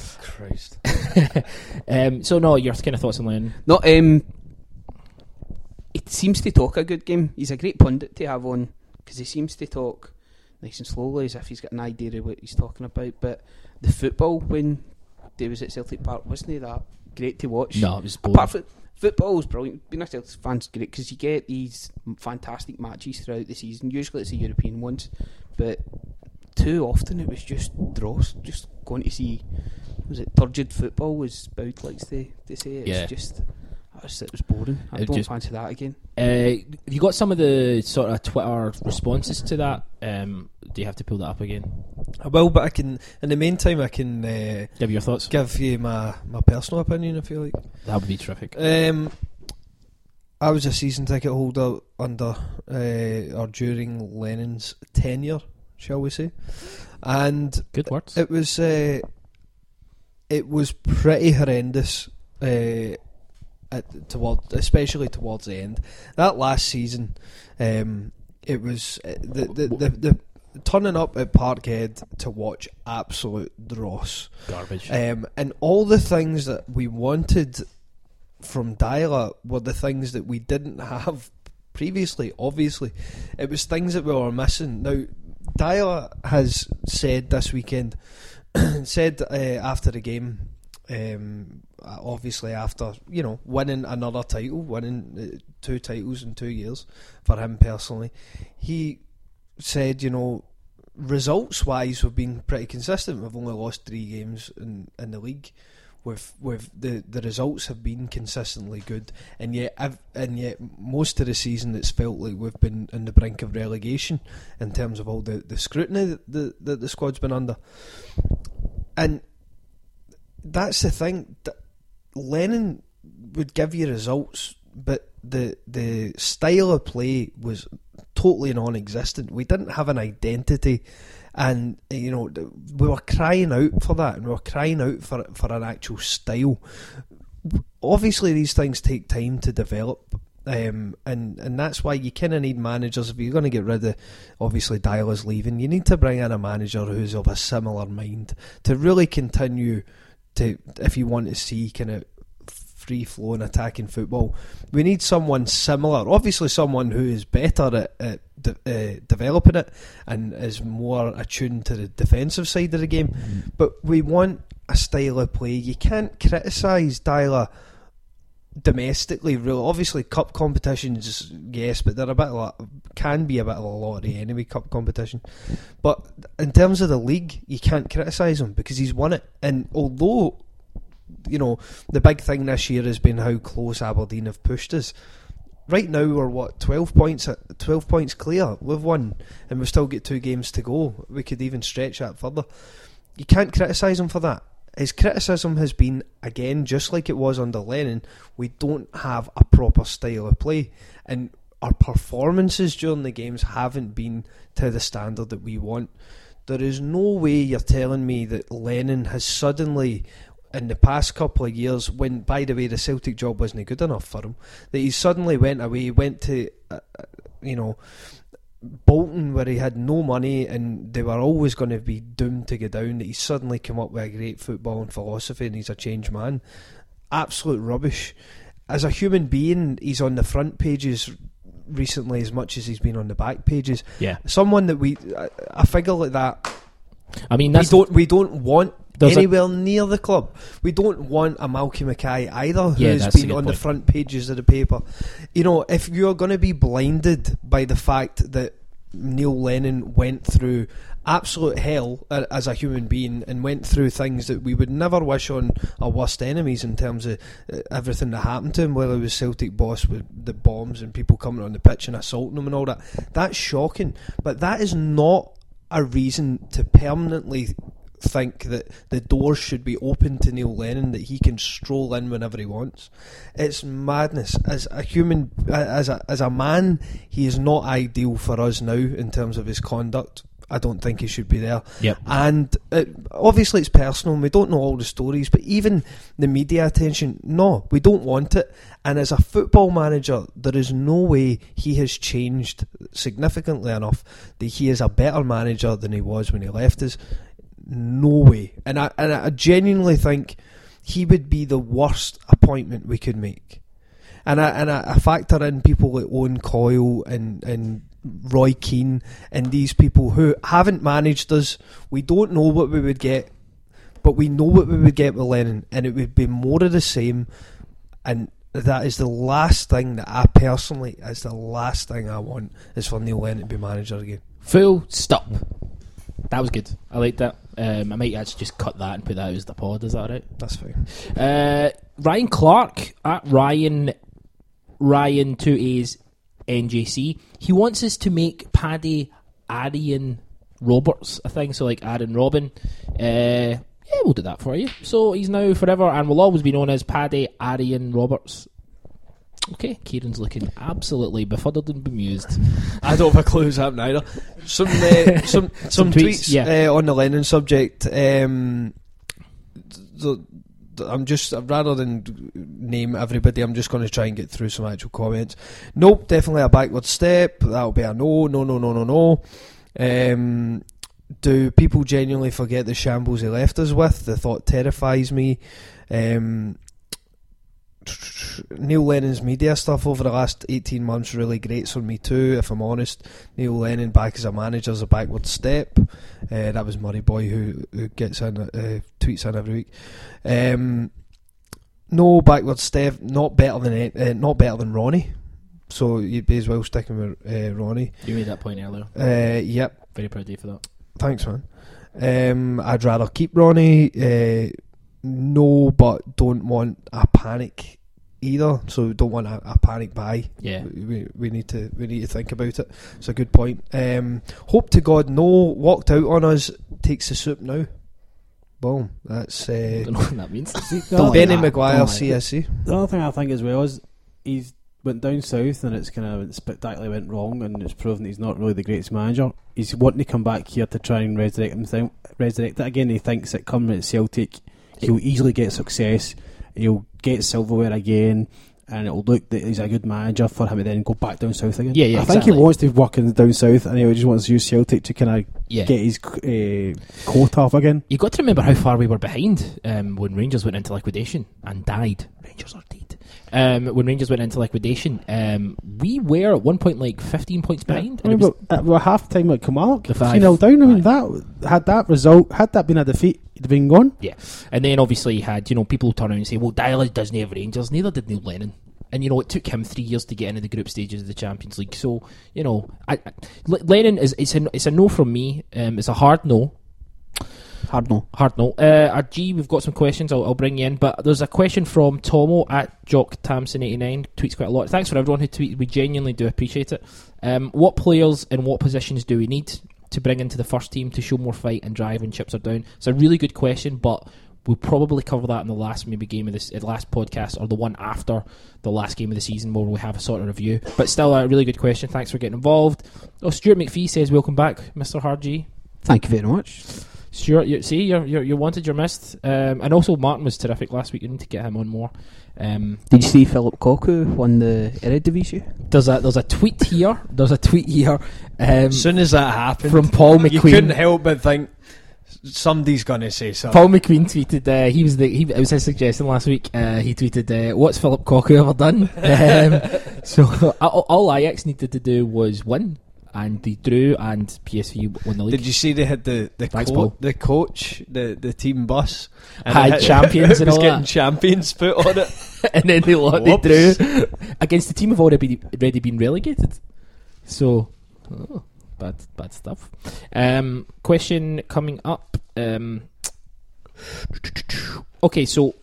Oh, Christ. um, so no, your kind of thoughts on Lennon? No, um, it seems to talk a good game. He's a great pundit to have on because he seems to talk nice and slowly, as if he's got an idea of what he's talking about. But the football when they was at Celtic Park wasn't he that great to watch? No, it was boring. Apart from football is brilliant. Being a Celtic fan's great because you get these fantastic matches throughout the season. Usually it's the European ones, but too often it was just dross. Just going to see, was it turgid football? Was Bowd likes to to say it's yeah. just. It was boring. I it don't just, fancy that again. Uh, have you got some of the sort of Twitter responses to that? Um, do you have to pull that up again? I will, but I can. In the meantime, I can uh, give your thoughts. Give you my, my personal opinion, if you like. That would be terrific. Um, I was a season ticket holder under uh, or during Lennon's tenure, shall we say? And good words. It was uh, it was pretty horrendous. Uh, At, toward, especially towards the end. That last season, um, it was uh, the, the, the, the turning up at Parkhead to watch absolute dross. Garbage. Um, and all the things that we wanted from Diala were the things that we didn't have previously, obviously. It was things that we were missing. Now, Diala has said this weekend, said uh, after the game, Um, obviously after, you know, winning another title, winning uh, two titles in two years for him personally, he said, you know, results wise we've been pretty consistent. We've only lost three games in, in the league. We've, we've the, the results have been consistently good, and yet I've, and yet most of the season it's felt like we've been on the brink of relegation in terms of all the, the scrutiny that the, that the squad's been under. And that's the thing. Lennon would give you results, but the the style of play was totally non-existent. We didn't have an identity, and you know we were crying out for that, and we were crying out for for an actual style. Obviously, these things take time to develop. Um, and, and that's why you kind of need managers. If you're going to get rid of, obviously Diala's leaving, you need to bring in a manager who's of a similar mind to really continue to, if you want to see kind of free flowing attacking football, we need someone similar. Obviously, someone who is better at, at de- uh, developing it and is more attuned to the defensive side of the game. Mm-hmm. But we want a style of play. You can't criticise Diala domestically, really. Obviously, cup competitions, yes, but they're a bit of a, can be a bit of a lottery anyway. Cup competition, but in terms of the league, you can't criticise him because he's won it. And although, you know, the big thing this year has been how close Aberdeen have pushed us. Right now, we're what twelve points, twelve points clear. We've won, and we've still got two games to go. We could even stretch that further. You can't criticise him for that. His criticism has been, again, just like it was under Lennon, we don't have a proper style of play, and our performances during the games haven't been to the standard that we want. There is no way you're telling me that Lennon has suddenly, in the past couple of years, when, by the way, the Celtic job wasn't good enough for him, that he suddenly went away, went to, uh, you know, Bolton, where he had no money and they were always going to be doomed to go down, that he's suddenly come up with a great football and philosophy and he's a changed man. Absolute rubbish. As a human being, he's on the front pages recently as much as he's been on the back pages. Yeah. Someone that we, a figure like that, I mean, that's we don't we don't want There's anywhere a... near the club. We don't want a Malky Mackay either, who's yeah, been on point. the front pages of the paper. You know, if you're going to be blinded by the fact that Neil Lennon went through absolute hell as a human being and went through things that we would never wish on our worst enemies in terms of everything that happened to him, whether it was Celtic boss with the bombs and people coming on the pitch and assaulting him and all that, that's shocking. But that is not a reason to permanently think that the doors should be open to Neil Lennon, that he can stroll in whenever he wants. It's madness. As a human, as a as a man, he is not ideal for us now in terms of his conduct. I don't think he should be there. Yep. And it, obviously it's personal and we don't know all the stories, but even the media attention, no, we don't want it. And as a football manager, there is no way he has changed significantly enough that he is a better manager than he was when he left us. No way. And I and I genuinely think he would be the worst appointment we could make. And I and I, I factor in people like Owen Coyle and, and Roy Keane and these people who haven't managed us. We don't know what we would get, but we know what we would get with Lennon, and it would be more of the same. And that is the last thing that I personally, is the last thing I want, is for Neil Lennon to be manager again. Full stop. That was good. I liked that. Um, I might actually just cut that and put that out as the pod. Is that right? That's fine. Uh, Ryan Clark at Ryan Ryan two A's N J C. He wants us to make Paddy Arian Roberts a thing. So like Aaron Robin. Uh, yeah, we'll do that for you. So he's now forever and will always be known as Paddy Arian Roberts. Okay, Kieran's looking absolutely befuddled and bemused. I don't have a clue what's happening either. Some uh, some, some some tweets, tweets yeah. uh, on the Lennon subject. Um, th- th- I'm just uh, rather than name everybody, I'm just going to try and get through some actual comments. Nope, definitely a backward step. That'll be a no, no, no, no, no, no. Um, do people genuinely forget the shambles he left us with? The thought terrifies me. Um, Neil Lennon's media stuff over the last eighteen months really grates on me too, if I'm honest. Neil Lennon back as a manager is a backward step. Uh, that was Murray Boy who, who gets in, uh, tweets in every week. Um, no backward step, not better than uh, not better than Ronnie. So you'd be as well sticking with uh, Ronnie. You made that point earlier. Uh, yep. Very proud of you for that. Thanks, man. Um, I'd rather keep Ronnie. Uh, No, but don't want a panic either. So don't want a, a panic buy. Yeah, we, we need to we need to think about it. It's a good point. Um, hope to God, no, walked out on us. Takes the soup now. Boom. That's. Uh, I don't know what that means. Benny Maguire, C S C. The other thing I think as well is he's went down south and it's kind of spectacularly went wrong and it's proven he's not really the greatest manager. He's wanting to come back here to try and resurrect himself, resurrect it again. He thinks that coming at Celtic, he'll easily get success, he'll get silverware again, and it'll look that he's a good manager for him to then go back down south again. Yeah, yeah, I exactly. think he wants to work in down south, and he just wants to use Celtic to kind of yeah. get his uh, coat off again. You've got to remember how far we were behind um, when Rangers went into liquidation and died. Rangers are dead. Um, when Rangers went into liquidation, um, we were at one point like fifteen points behind. Yeah, and it was, we were half time at Kilmarnock, three nil down. I mean, that had that result, had that been a defeat, it'd been gone. Yeah, and then obviously you had, you know, people turn around and say, well, Diala doesn't have Rangers, neither did Neil Lennon. And you know, it took him three years to get into the group stages of the Champions League. So you know, I, I, Lennon is it's a it's a no from me. Um, it's a hard no. Hard no. Hard no. Uh, G, we've got some questions. I'll, I'll bring you in. But there's a question from Tomo at Jock Tamsin eighty-nine. Tweets quite a lot. Thanks for everyone who tweeted. We genuinely do appreciate it. Um, what players and what positions do we need to bring into the first team to show more fight and drive when chips are down? It's a really good question, but we'll probably cover that in the last maybe game of this, last podcast, or the one after the last game of the season where we have a sort of review. But still a really good question. Thanks for getting involved. Oh, Stuart McPhee says, welcome back, Mister Hard G. Thank you very much. Stuart, you, see, you're, you're, you're wanted, you're missed. Um, and also Martin was terrific last week. You need to get him on more. Um, Did you see Philip Koku won the Eredivisie? There's a there's a tweet here. There's a tweet here. Um, as soon as that happened, from Paul McQueen, you couldn't help but think, somebody's going to say something. Paul McQueen tweeted, uh, he was the, he, it was his suggestion last week, uh, he tweeted, uh, what's Philip Cocker ever done? Um, so all, all Ajax needed to do was win. and they drew, and P S V won the league. Did you see they had the the, Thanks, co- the coach, the, the team bus, and had it, champions it and all that? It was getting champions put on it. And then they, lot, they drew against the team who've already, already been relegated. So, oh, bad bad stuff. Um, question coming up. Um, okay, so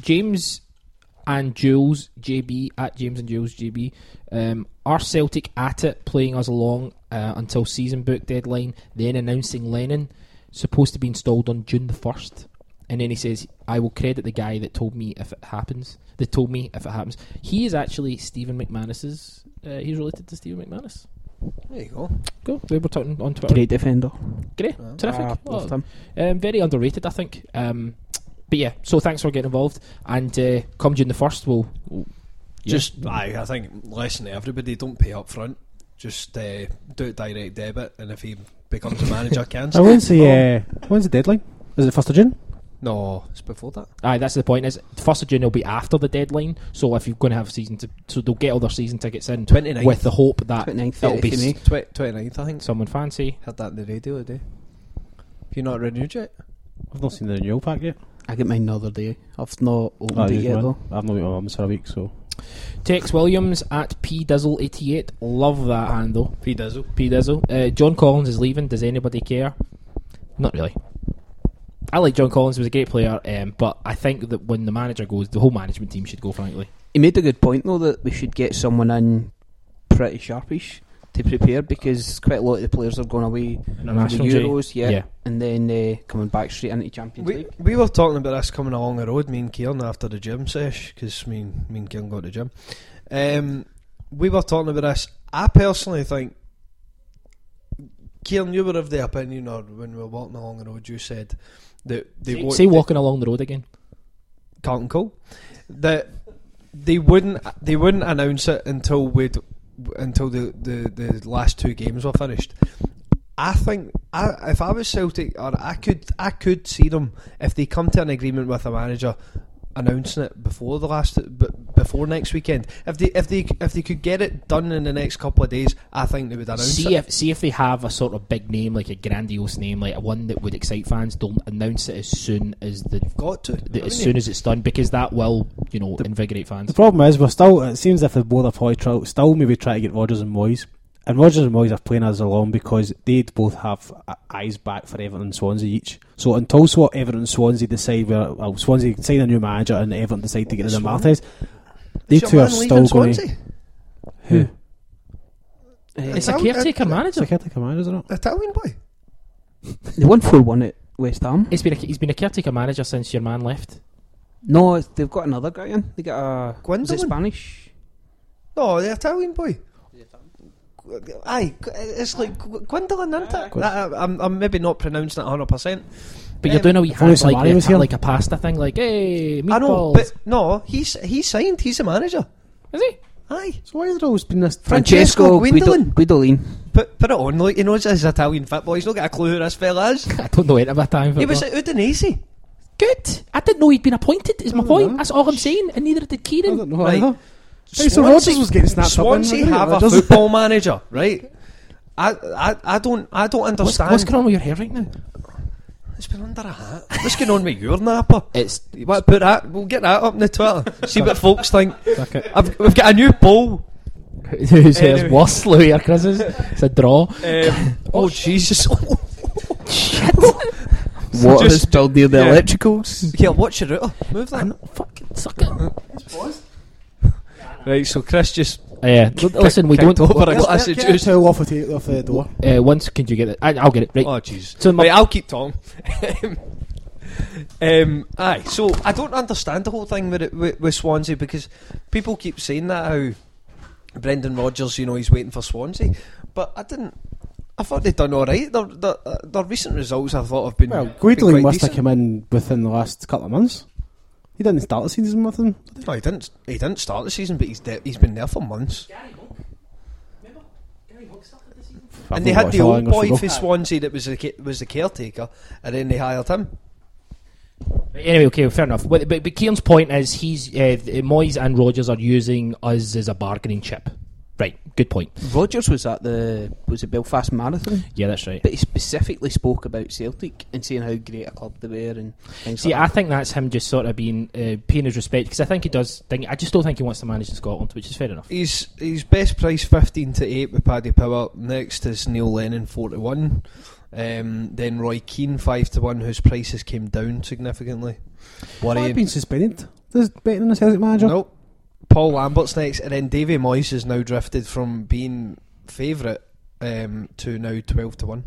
James and Jules J B, at James and Jules J B, um, are Celtic at it, playing us along uh, until season book deadline, then announcing Lennon, supposed to be installed on June the first, and then he says, I will credit the guy that told me if it happens that told me if it happens. He is actually Stephen McManus's uh, he's related to Stephen McManus. There you go. Go. We were talking on Twitter. Great defender. Great. Yeah. Terrific. Ah, well, um, very underrated, I think. Um, but yeah, so thanks for getting involved. And uh, come June the first, we'll, we'll yeah. just. I, I think lesson to everybody: don't pay up front. Just uh, do it direct debit, and if he becomes a manager, cancel. I when's the uh, when's the deadline? Is it first of June? No, it's before that. Aye, that's the point. Is first of June will be after the deadline. So if you're going to have season, to, so they'll get all their season tickets in twenty-ninth with the hope that twenty-ninth, it'll be twenty-ninth. I think someone fancy heard that in the radio today. Have you not renewed yet? I've not seen the renewal pack yet. I get mine another day. I've not opened oh, it yet though. I've not been my mum's for a week, so. Tex Williams at P Dizzle eighty-eight. Love that handle. P Dizzle. P Dizzle. Uh, John Collins is leaving. Does anybody care? Not really. I like John Collins, he was a great player, um, but I think that when the manager goes, the whole management team should go, frankly. He made a good point, though, that we should get someone in pretty sharpish to prepare, because quite a lot of the players are going away in the Euros, yeah, yeah, and then uh, coming back straight into Champions we, League. We were talking about this coming along the road, me and Kieran, after the gym sesh, because me, me and Kieran go to the gym. Um, we were talking about this. I personally think, Kieran, you were of the opinion, or when we were walking along the road, you said... That they say, say walking they, along the road again. Carlton Cole. That they wouldn't they wouldn't announce it until we'd until the, the, the last two games were finished. I think I, if I was Celtic, or I could I could see them, if they come to an agreement with a manager, announcing it before the last before next weekend. If they if they if they could get it done in the next couple of days, I think they would announce see it. If, see if they have a sort of big name, like a grandiose name, like one that would excite fans. Don't announce it as soon as the You've got to the, as you? soon as it's done, because that will, you know, the, invigorate fans. The problem is we're still. It seems as if the board of Hoy still maybe try to get Rodgers and Moyes, and Rodgers and Moyes are playing us along because they would both have eyes back for Everton and Swansea each. So until so Everton and Swansea decide where, well, Swansea sign a new manager and Everton decide to get rid of Martez, they two are still going to... Who? It's a caretaker manager. It's a caretaker manager, isn't it? Italian boy. They won four one at West Ham. He's been a, he's been a caretaker manager since your man left. No, they've got another guy in. They got a... Gwendolyn? Is it Spanish? No, the Italian boy. Aye, it's like Gwendolyn, isn't it? That, I'm, I'm maybe not pronouncing it one hundred percent. But um, you're doing a wee hand like, was like a pasta thing, like, hey, meatballs. I know, but no, he's, he's signed, he's a manager. Is he? Aye. So why has there always been this... Francesco, Francesco Guidolin. Put, put it on, like, you know, it's his Italian football. He's not got a clue who this fella is. I don't know anything about Italian football. He was at Udinese. Good. I didn't know he'd been appointed, is my point. Know. That's all I'm saying, and neither did Kieran. I don't know right. either. Hey, so Rodgers was getting snapped Swansea up in, have a football manager, right? I, I, I don't, I don't understand. What's, what's going on with your hair right now? It's been under a hat. What's going on with your napper? It's, it's what, put that. We'll get that up on the Twitter. See what folks think. I've, we've got a new poll. Whose hair's anyway. worse, Louis or Chris's? It's a draw. Um, oh Jesus! Shit! What is built near the yeah. electricals? Yeah, watch your router. Move that. I'm not fucking suck it. It's paused. Right, so Chris just yeah. Uh, listen, we don't. Over a glass of juice. Towel off the off the door. Uh, once can you get it? I, I'll get it. Right. Oh jeez. So right, I'll keep talking. um, aye. So I don't understand the whole thing with, it, with with Swansea, because people keep saying that how Brendan Rodgers, you know, he's waiting for Swansea, but I didn't. I thought they'd done all right. Their their, their recent results, I thought, have been well. Guidolin must decent. have come in within the last couple of months. He didn't start the season with him, did he? No, he didn't. He didn't start the season, but he's de- he's been there for months. Gary Monk, remember? Gary Monk started the season. And they had the old boy for Swansea that was the was the caretaker, and then they hired him. Anyway, okay, fair enough. But but, but Kieran's point is he's uh, Moyes and Rodgers are using us as a bargaining chip. Right, good point. Rodgers was at the was it Belfast Marathon? Yeah, that's right. But he specifically spoke about Celtic and saying how great a club they were and things See, like that. I think that's him just sort of being uh, paying his respect, because I think he does. Think, I just don't think he wants to manage in Scotland, which is fair enough. He's his best price fifteen to eight with Paddy Power. Next is Neil Lennon four to one, um, then Roy Keane five to one, whose prices came down significantly. Worrying. Well, I've been suspended. There's betting on the Celtic manager. Nope. Paul Lambert's next, and then Davy Moyes has now drifted from being favourite um, to now twelve to one.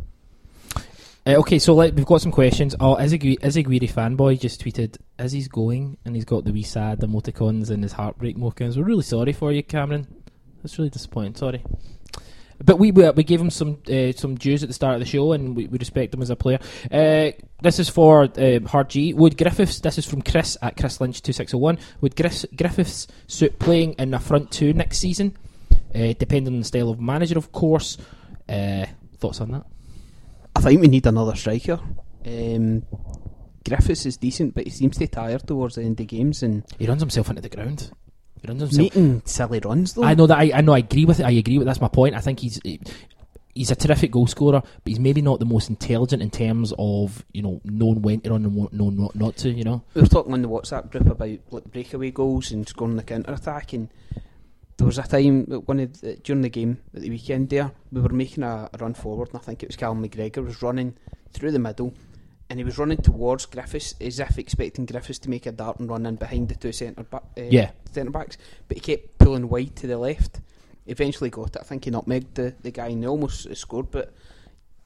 Uh, okay, so like, we've got some questions. Oh, Izzy Guiri fanboy just tweeted, "Is he's going?" and he's got the wee sad emoticons and his heartbreak emoticons. We're really sorry for you, Cameron. That's really disappointing. Sorry. But we we gave him some uh, some dues at the start of the show, and we, we respect him as a player. Uh, this is for uh, Hard G. Would Griffiths, this is from Chris at Chris Lynch two six zero one, would Griffiths, Griffiths suit playing in the front two next season? Uh, depending on the style of manager, of course. Uh, thoughts on that? I think we need another striker. Um, Griffiths is decent, but he seems to tire towards the end of games, and he runs himself into the ground. Making silly runs though. I know that I, I know I agree with it I agree with it. That's my point. I think he's he's a terrific goal scorer, but he's maybe not the most intelligent in terms of, you know, knowing when to run and knowing not to, you know. We were talking on the WhatsApp group about like breakaway goals and scoring the counter attack, and there was a time one of the, during the game at the weekend there, we were making a, a run forward, and I think it was Callum McGregor was running through the middle, and he was running towards Griffiths as if expecting Griffiths to make a dart and run in behind the two centre ba- uh, yeah. centre backs, but he kept pulling wide to the left. Eventually got it. I think he nutmegged the, the guy and he almost scored, but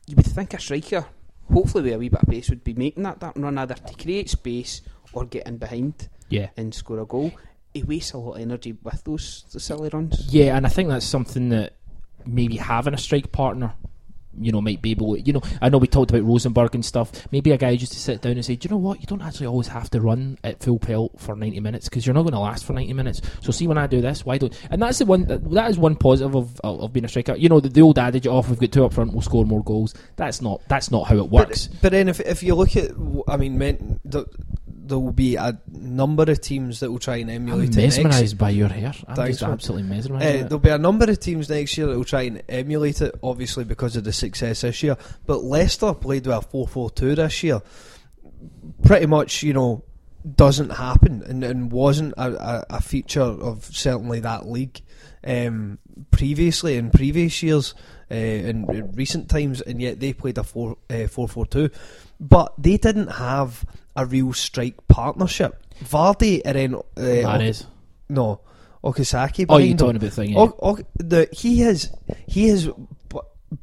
you would think a striker, hopefully with a wee bit of pace, would be making that dart and run either to create space or get in behind yeah. and score a goal. He wastes a lot of energy with those silly runs. Yeah, and I think that's something that maybe having a strike partner, you know, might be able, you know, I know we talked about Rosenborg and stuff, maybe a guy just to sit down and say, do you know what, you don't actually always have to run at full pelt for ninety minutes, because you're not going to last for ninety minutes, so see, when I do this, why don't, and that's the one, that is one positive of of being a striker, you know, the, the old adage of, we've got two up front, we'll score more goals, that's not that's not how it works. But, but then if if you look at, I mean, men, the, there will be a number of teams that will try and emulate I'm mesmerised it mesmerised by your hair. I'm Thanks, just absolutely mesmerised. Uh, there'll be a number of teams next year that will try and emulate it, obviously because of the success this year. But Leicester played with a four four two this year. Pretty much, you know, doesn't happen and, and wasn't a, a, a feature of certainly that league um, previously in previous years uh, in, in recent times, and yet they played a four four two. But they didn't have a real strike partnership. Vardy and then uh, Mahrez. No, Okazaki. Oh, you're talking about thing. Yeah. O- o- the he has he has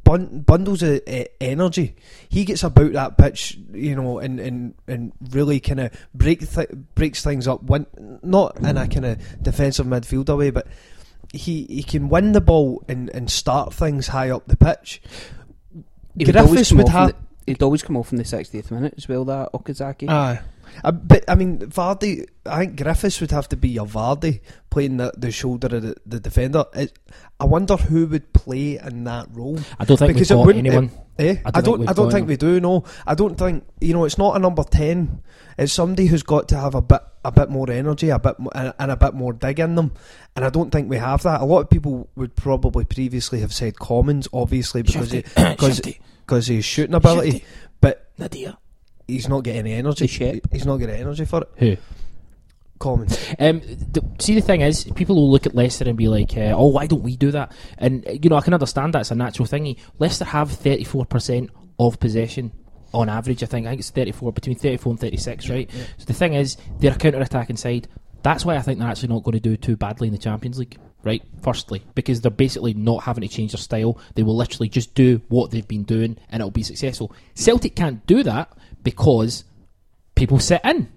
bun- bundles of uh, energy. He gets about that pitch, you know, and and, and really kind of break th- breaks things up. Win- not in a kind of defensive midfielder way, but he he can win the ball and, and start things high up the pitch. It Griffiths would have. He'd always come off in the sixtieth minute as well, that Okazaki. Aye. Uh, but, I mean, Vardy, I think Griffiths would have to be your Vardy, playing the, the shoulder of the, the defender. It, I wonder who would play in that role. I don't think because we've got anyone. Eh? I don't I don't think, I don't think we do, no. I don't think, you know, it's not a number ten. It's somebody who's got to have a bit a bit more energy a bit more, and a bit more dig in them. And I don't think we have that. A lot of people would probably previously have said Commons, obviously, because... Shifty. He, because Because his shooting ability, Shifty. But Nadia, he's not getting any energy. He's not getting energy for it. Who? Commons. Um, th- see, the thing is, people will look at Leicester and be like, uh, "Oh, why don't we do that?" And you know, I can understand that's a natural thingy. Leicester have thirty-four percent of possession on average. I think I think it's thirty-four, between thirty-four and thirty-six, right? Yeah. So the thing is, they're a counter-attacking side. That's why I think they're actually not going to do too badly in the Champions League. Right, firstly, because they're basically not having to change their style. They will literally just do what they've been doing and it'll be successful. Celtic can't do that because people sit in.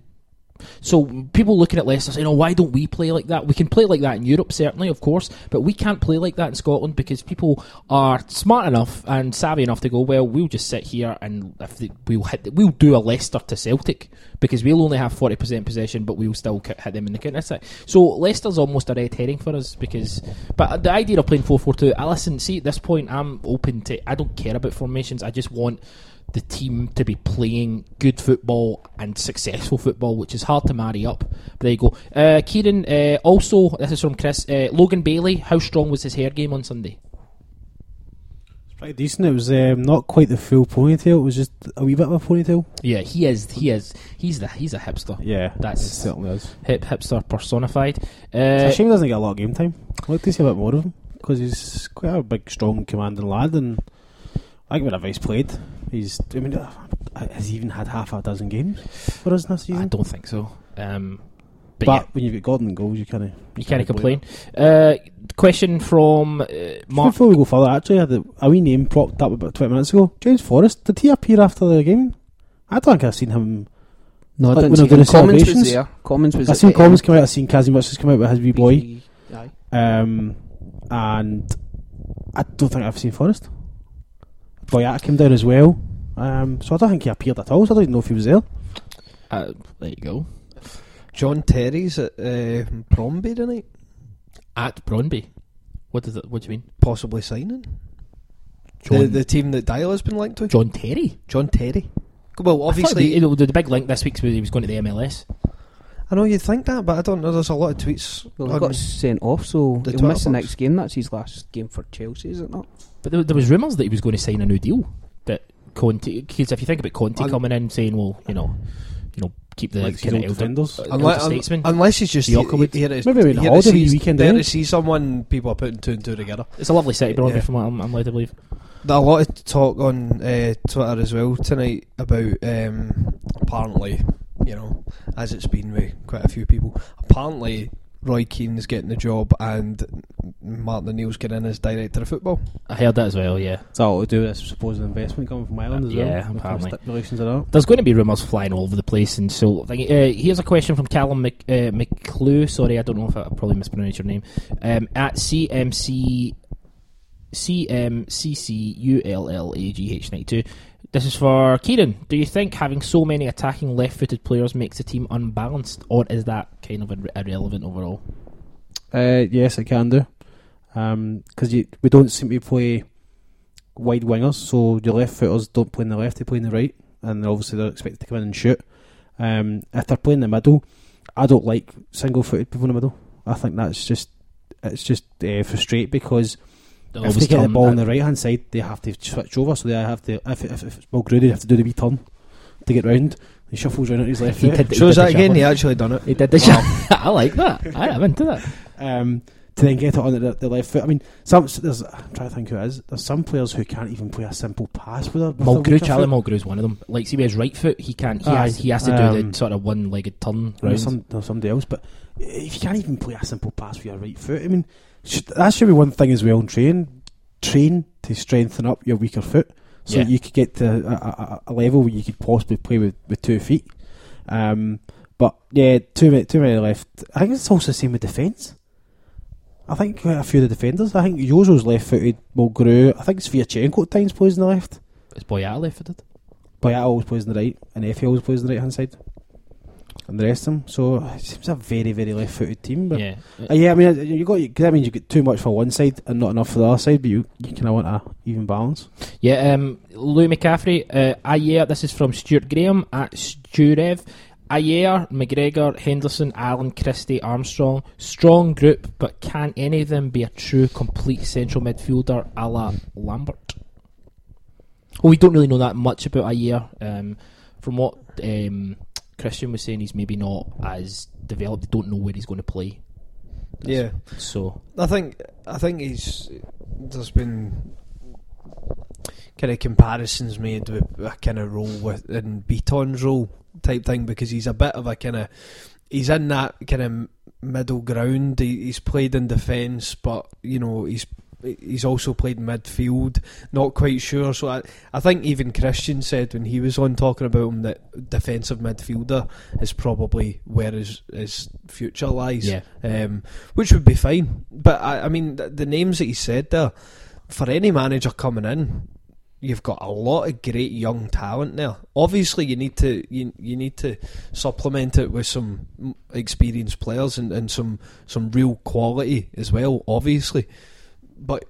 So people looking at Leicester saying, oh, why don't we play like that? We can play like that in Europe, certainly, of course, but we can't play like that in Scotland because people are smart enough and savvy enough to go, well, we'll just sit here and if they, we'll hit, the, we'll do a Leicester to Celtic because we'll only have forty percent possession, but we'll still hit them in the counter attack. So Leicester's almost a red herring for us because, but the idea of playing four four two, I listen, see, at this point, I'm open to, I don't care about formations, I just want the team to be playing good football and successful football, which is hard to marry up. But there you go. Uh, Kieran, uh, also, this is from Chris, uh, Logan Bailey, how strong was his hair game on Sunday? It's pretty decent. It was um, not quite the full ponytail, it was just a wee bit of a ponytail. Yeah, he is, he is, he's the, he's a hipster. Yeah, that's certainly is. Hip, hipster personified. Uh, it's a shame he doesn't get a lot of game time. I'd like to see a bit more of him, because he's quite a big, strong, commanding lad, and I think whenever he's played, he's, I mean, has he even had half a dozen games for us this season? I don't think so. Um, but but yeah. When you've got Gordon and goals, you kind of you kind of complain. Uh, question from uh, Mark. Before we go further, actually, I had a, a wee name propped up about twenty minutes ago. James Forrest, did he appear after the game? I don't think I've seen him. No, like, I didn't see him. Commons was there. Commons was. I seen Commons end. come out. I seen Kazimierz come out with his wee boy. Aye. Um, and I don't think I've seen Forrest. Boyata came down as well, um, so I don't think he appeared at all, so I don't even know if he was there. Uh, there you go. John Terry's at uh, Bromby tonight. At Bromby? What does it, what do you mean? Possibly signing. John, the, the team that Diala has been linked to. John Terry? John Terry. Well, obviously... The, the big link this week was he was going to the M L S. I know you'd think that, but I don't know. There's a lot of tweets. Well, he got sent off, so he'll Twitter miss the box. Next game. That's his last game for Chelsea, is it not? But there, there was rumours that he was going to sign a new deal. That Conte, because if you think about Conte I'm coming in saying, well, you know, you know, keep the like kind of defenders, unless, statesman, unless he's just he, he, he, here. Is, maybe in holiday weekend. There to see someone, people are putting two and two together. It's a lovely city, Bromby, yeah. From what I'm, I'm led to believe. There's a lot of talk on uh, Twitter as well tonight about um, apparently. You know, as it's been with quite a few people. Apparently, Roy Keane's getting the job and Martin O'Neill's getting in as director of football. I heard that as well, yeah. So it'll do with this supposed investment coming from Ireland uh, as yeah, well. Yeah, apparently. Stipulations and all. There's going to be rumours flying all over the place. And so, uh, here's a question from Callum Mc, uh, McClue. Sorry, I don't know if I probably mispronounced your name. Um, at C M C... C M C C U L L A G H ninety-two. This is for Kieran. Do you think having so many attacking left-footed players makes the team unbalanced, or is that kind of ir- irrelevant overall? Uh, yes, it can do. Because um, we don't seem to play wide wingers, so your left-footers don't play in the left, they play in the right, and obviously they're expected to come in and shoot. Um, if they're playing in the middle, I don't like single-footed people in the middle. I think that's just, it's just uh, frustrating because... They'll if they get the ball on the right hand side, they have to switch over, so they have to. If, if, if it's Mulgrew, they have to do the wee turn to get round. He shuffles round on his left. He foot. Did, shows he did that again. Shuffle. He actually done it. He did the oh. I like that. I am into that. Um, to then get it on the, the left foot. I mean, some there's. I'm trying to think who it is. There's some players who can't even play a simple pass with a Mulgrew. Charlie Mulgrew is one of them. Like, see, with his right foot, he can't. He uh, has. He has to um, do the sort of one-legged turn. Right. Some, there's somebody else, but if you can't even play a simple pass with your right foot, I mean. Should, that should be one thing as well in training. Train to strengthen up your weaker foot so yeah. you could get to a, a, a level where you could possibly play with, with two feet. Um, but yeah, too many, too many left. I think it's also the same with defence. I think quite a few of the defenders. I think Yozo's left footed, Mulgrew. I think Sviatchenko at times plays on the left. Is Boyata left footed? Boyata always plays on the right, and Efe always plays on the right hand side. And the rest of them, so it seems a very, very left-footed team. But yeah, uh, yeah. I mean, you got that means you get too much for one side and not enough for the other side. But you, you kind of want a even balance. Yeah, um, Louis McCaffrey. Uh, ah, yeah. This is from Stuart Graham at Sturev. Ah, yeah. McGregor, Henderson, Allen, Christie, Armstrong. Strong group, but can any of them be a true, complete central midfielder, a la Lambert? Well, we don't really know that much about Ah, yeah. Um, from what. Um, Christian was saying he's maybe not as developed. Don't know where he's going to play. That's yeah, so I think I think he's there's been kind of comparisons made with a kind of role with in Beaton's role type thing because he's a bit of a kind of he's in that kind of middle ground. He, he's played in defence, but you know he's he's also played midfield. Not quite sure. So I, I think even Christian said when he was on talking about him that defensive midfielder is probably where his, his future lies. Yeah. Um, which would be fine. But I, I mean, the, the names that he said there, for any manager coming in, you've got a lot of great young talent there. Obviously, you need to you you need to supplement it with some experienced players and, and some some real quality as well. Obviously. But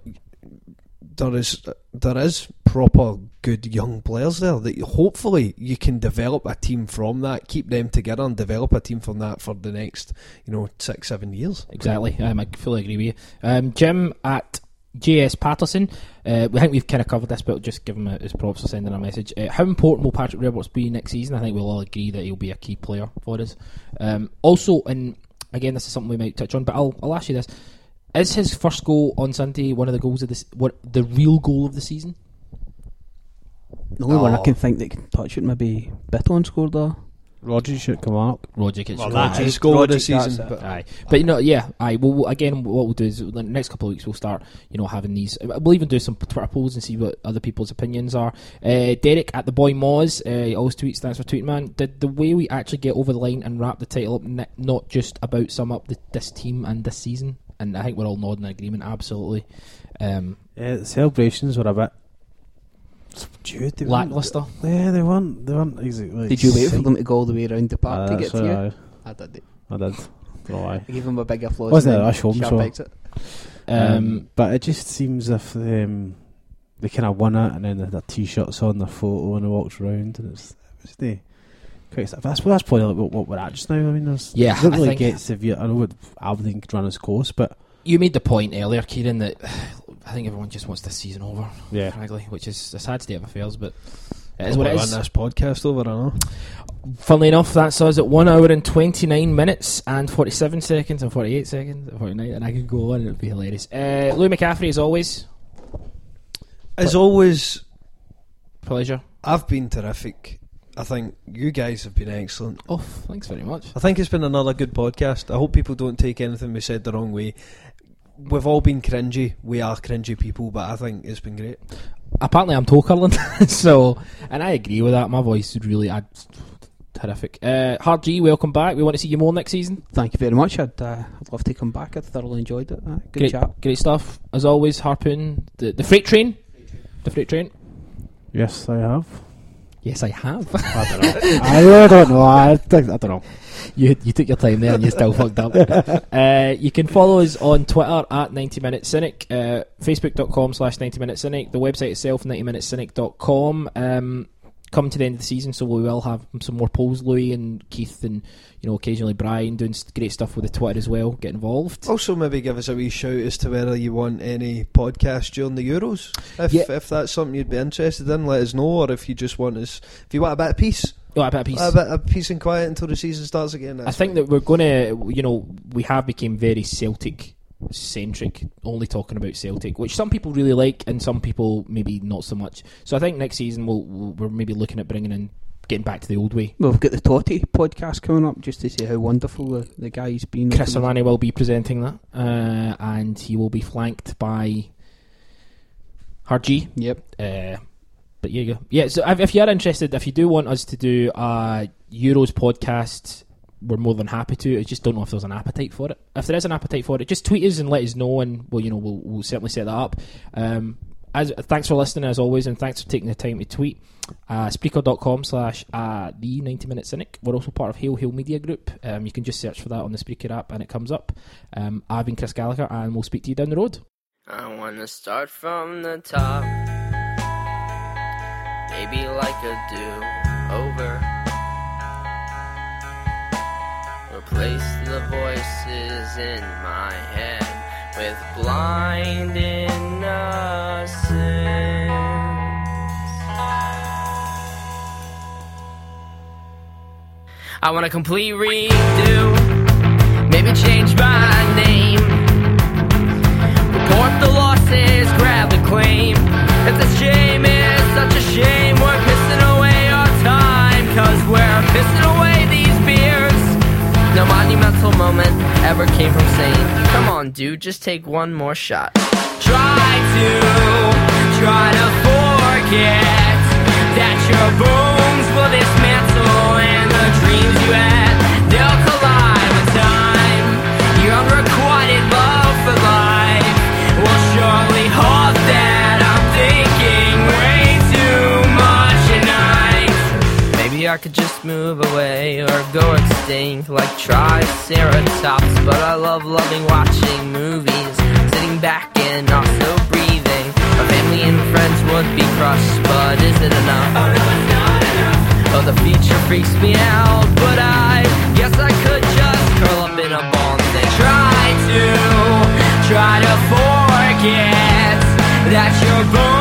there is there is proper good young players there that hopefully you can develop a team from that, keep them together and develop a team from that for the next, you know, six, seven years. Exactly. Um, I fully agree with you. Um, Jim at J S Patterson, uh, I think we've kind of covered this, but just give him his props for sending a message. Uh, how important will Patrick Roberts be next season? I think we'll all agree that he'll be a key player for us. Um, also, and again, this is something we might touch on, but I'll, I'll ask you this. Is his first goal on Sunday one of the goals of this? What the real goal of the season? The only oh. one I can think that can touch it, maybe Bitton scored a Rodgers should come up. Rodgers gets well, that is goal Rodgers of the season. But aye, but you know, yeah, aye. Well, we'll, again, what we'll do is the next couple of weeks we'll start, you know, having these. We'll even do some Twitter polls and see what other people's opinions are. Uh, Derek at the Boy Moz, uh, always tweets, thanks for tweeting, man. Did the way we actually get over the line and wrap the title up not just about sum up the, this team and this season? And I think we're all nodding in agreement, absolutely. Um, yeah, the celebrations were a bit subdued. Lackluster. Yeah, they weren't, they weren't exactly... Did you wait for them to go all the way around the park uh, to get to you? I, I did. I did. I gave them a big applause. Wasn't it a rush home, so... Exit. Um, um, but it just seems if um, they kind of won it and then they had their T-shirts on, their photo, and they walked around, and it's... it's the, That's, that's probably what we're at just now. I mean, there's yeah, it really get severe. I know Aberdeen could run its course, but you made the point earlier, Kieran, that I think everyone just wants this season over. Yeah, frankly, which is a sad state of affairs, but it is what it is. Run this podcast over, I know. Funnily enough, that's us at one hour and twenty nine minutes and forty seven seconds and forty eight seconds and forty nine, and I could go on and it'd be hilarious. Uh, Louis McCaffrey, as always, as always, pleasure. I've been terrific. I think you guys have been excellent. Oh, thanks very much. I think it's been another good podcast. I hope people don't take anything we said the wrong way. We've all been cringy. We are cringy people, but I think it's been great. Apparently I'm toe curling, so, and I agree with that. My voice is really ad- terrific. Uh, Hard G, welcome back. We want to see you more next season. Thank you very much. I'd, uh, I'd love to come back. I thoroughly enjoyed it. Uh, good great, chat. Great stuff. As always, Harpoon, the, the freight train. The freight train. Yes, I have. Yes, I have. I don't know. I really don't know. I, think, I don't know. You you took your time there and you still fucked up. Uh, you can follow us on Twitter at ninety minute cynic, uh, facebook dot com slash ninety minute cynic, the website itself, ninety minute cynic dot com. Um, come to the end of the season, so we will have some more polls. Louis and Keith and, you know, occasionally Brian doing great stuff with the Twitter as well. Get involved. Also, maybe give us a wee shout as to whether you want any podcast during the Euros. If yeah. if that's something you'd be interested in, let us know. Or if you just want us, if you want a bit of peace. Oh, a bit of peace. A bit of peace and quiet until the season starts again. I think that we're going to, you know, we have become very Celtic centric, only talking about Celtic, which some people really like and some people maybe not so much. So I think next season we'll, we're maybe looking at bringing in, getting back to the old way. Well, we've got the Totti podcast coming up just to see how wonderful the, the guy's been. Chris Armani will be presenting that, uh, and he will be flanked by Hard G. Yep. Uh, but here you go. Yeah, so if, if you're interested, if you do want us to do a Euros podcast, we're more than happy to. I just don't know if there's an appetite for it. If there is an appetite for it, just tweet us and let us know, and well, you know, we'll, we'll certainly set that up. Um, as thanks for listening as always, and thanks for taking the time to tweet. Uh, Spreaker dot com slash the ninety minute cynic. We're also part of Hail Hail Media Group. Um, you can just search for that on the Spreaker app, and it comes up. Um, I've been Chris Gallagher, and we'll speak to you down the road. I want to start from the top, maybe like a do-over. Replace the voices in my head with blind innocence. I want a complete redo, maybe change my name, report the losses, grab the claim. If this shame is such a shame, we're pissing away our time, cause we're pissing away these beers. No monumental moment ever came from saying, come on dude, just take one more shot. Try to, try to forget that your bones will dismantle and the dreams you had, they'll collide with time. Your unrequited love for life will surely halt that. I'm thinking way too much at night. Maybe I could just move away or go extinct like triceratops, but I love loving watching movies, sitting back and also breathing. trust, but is it enough? Oh no, it's not enough. Oh, the future freaks me out, but I guess I could just curl up in a ball and say, try to, try to forget that you're born.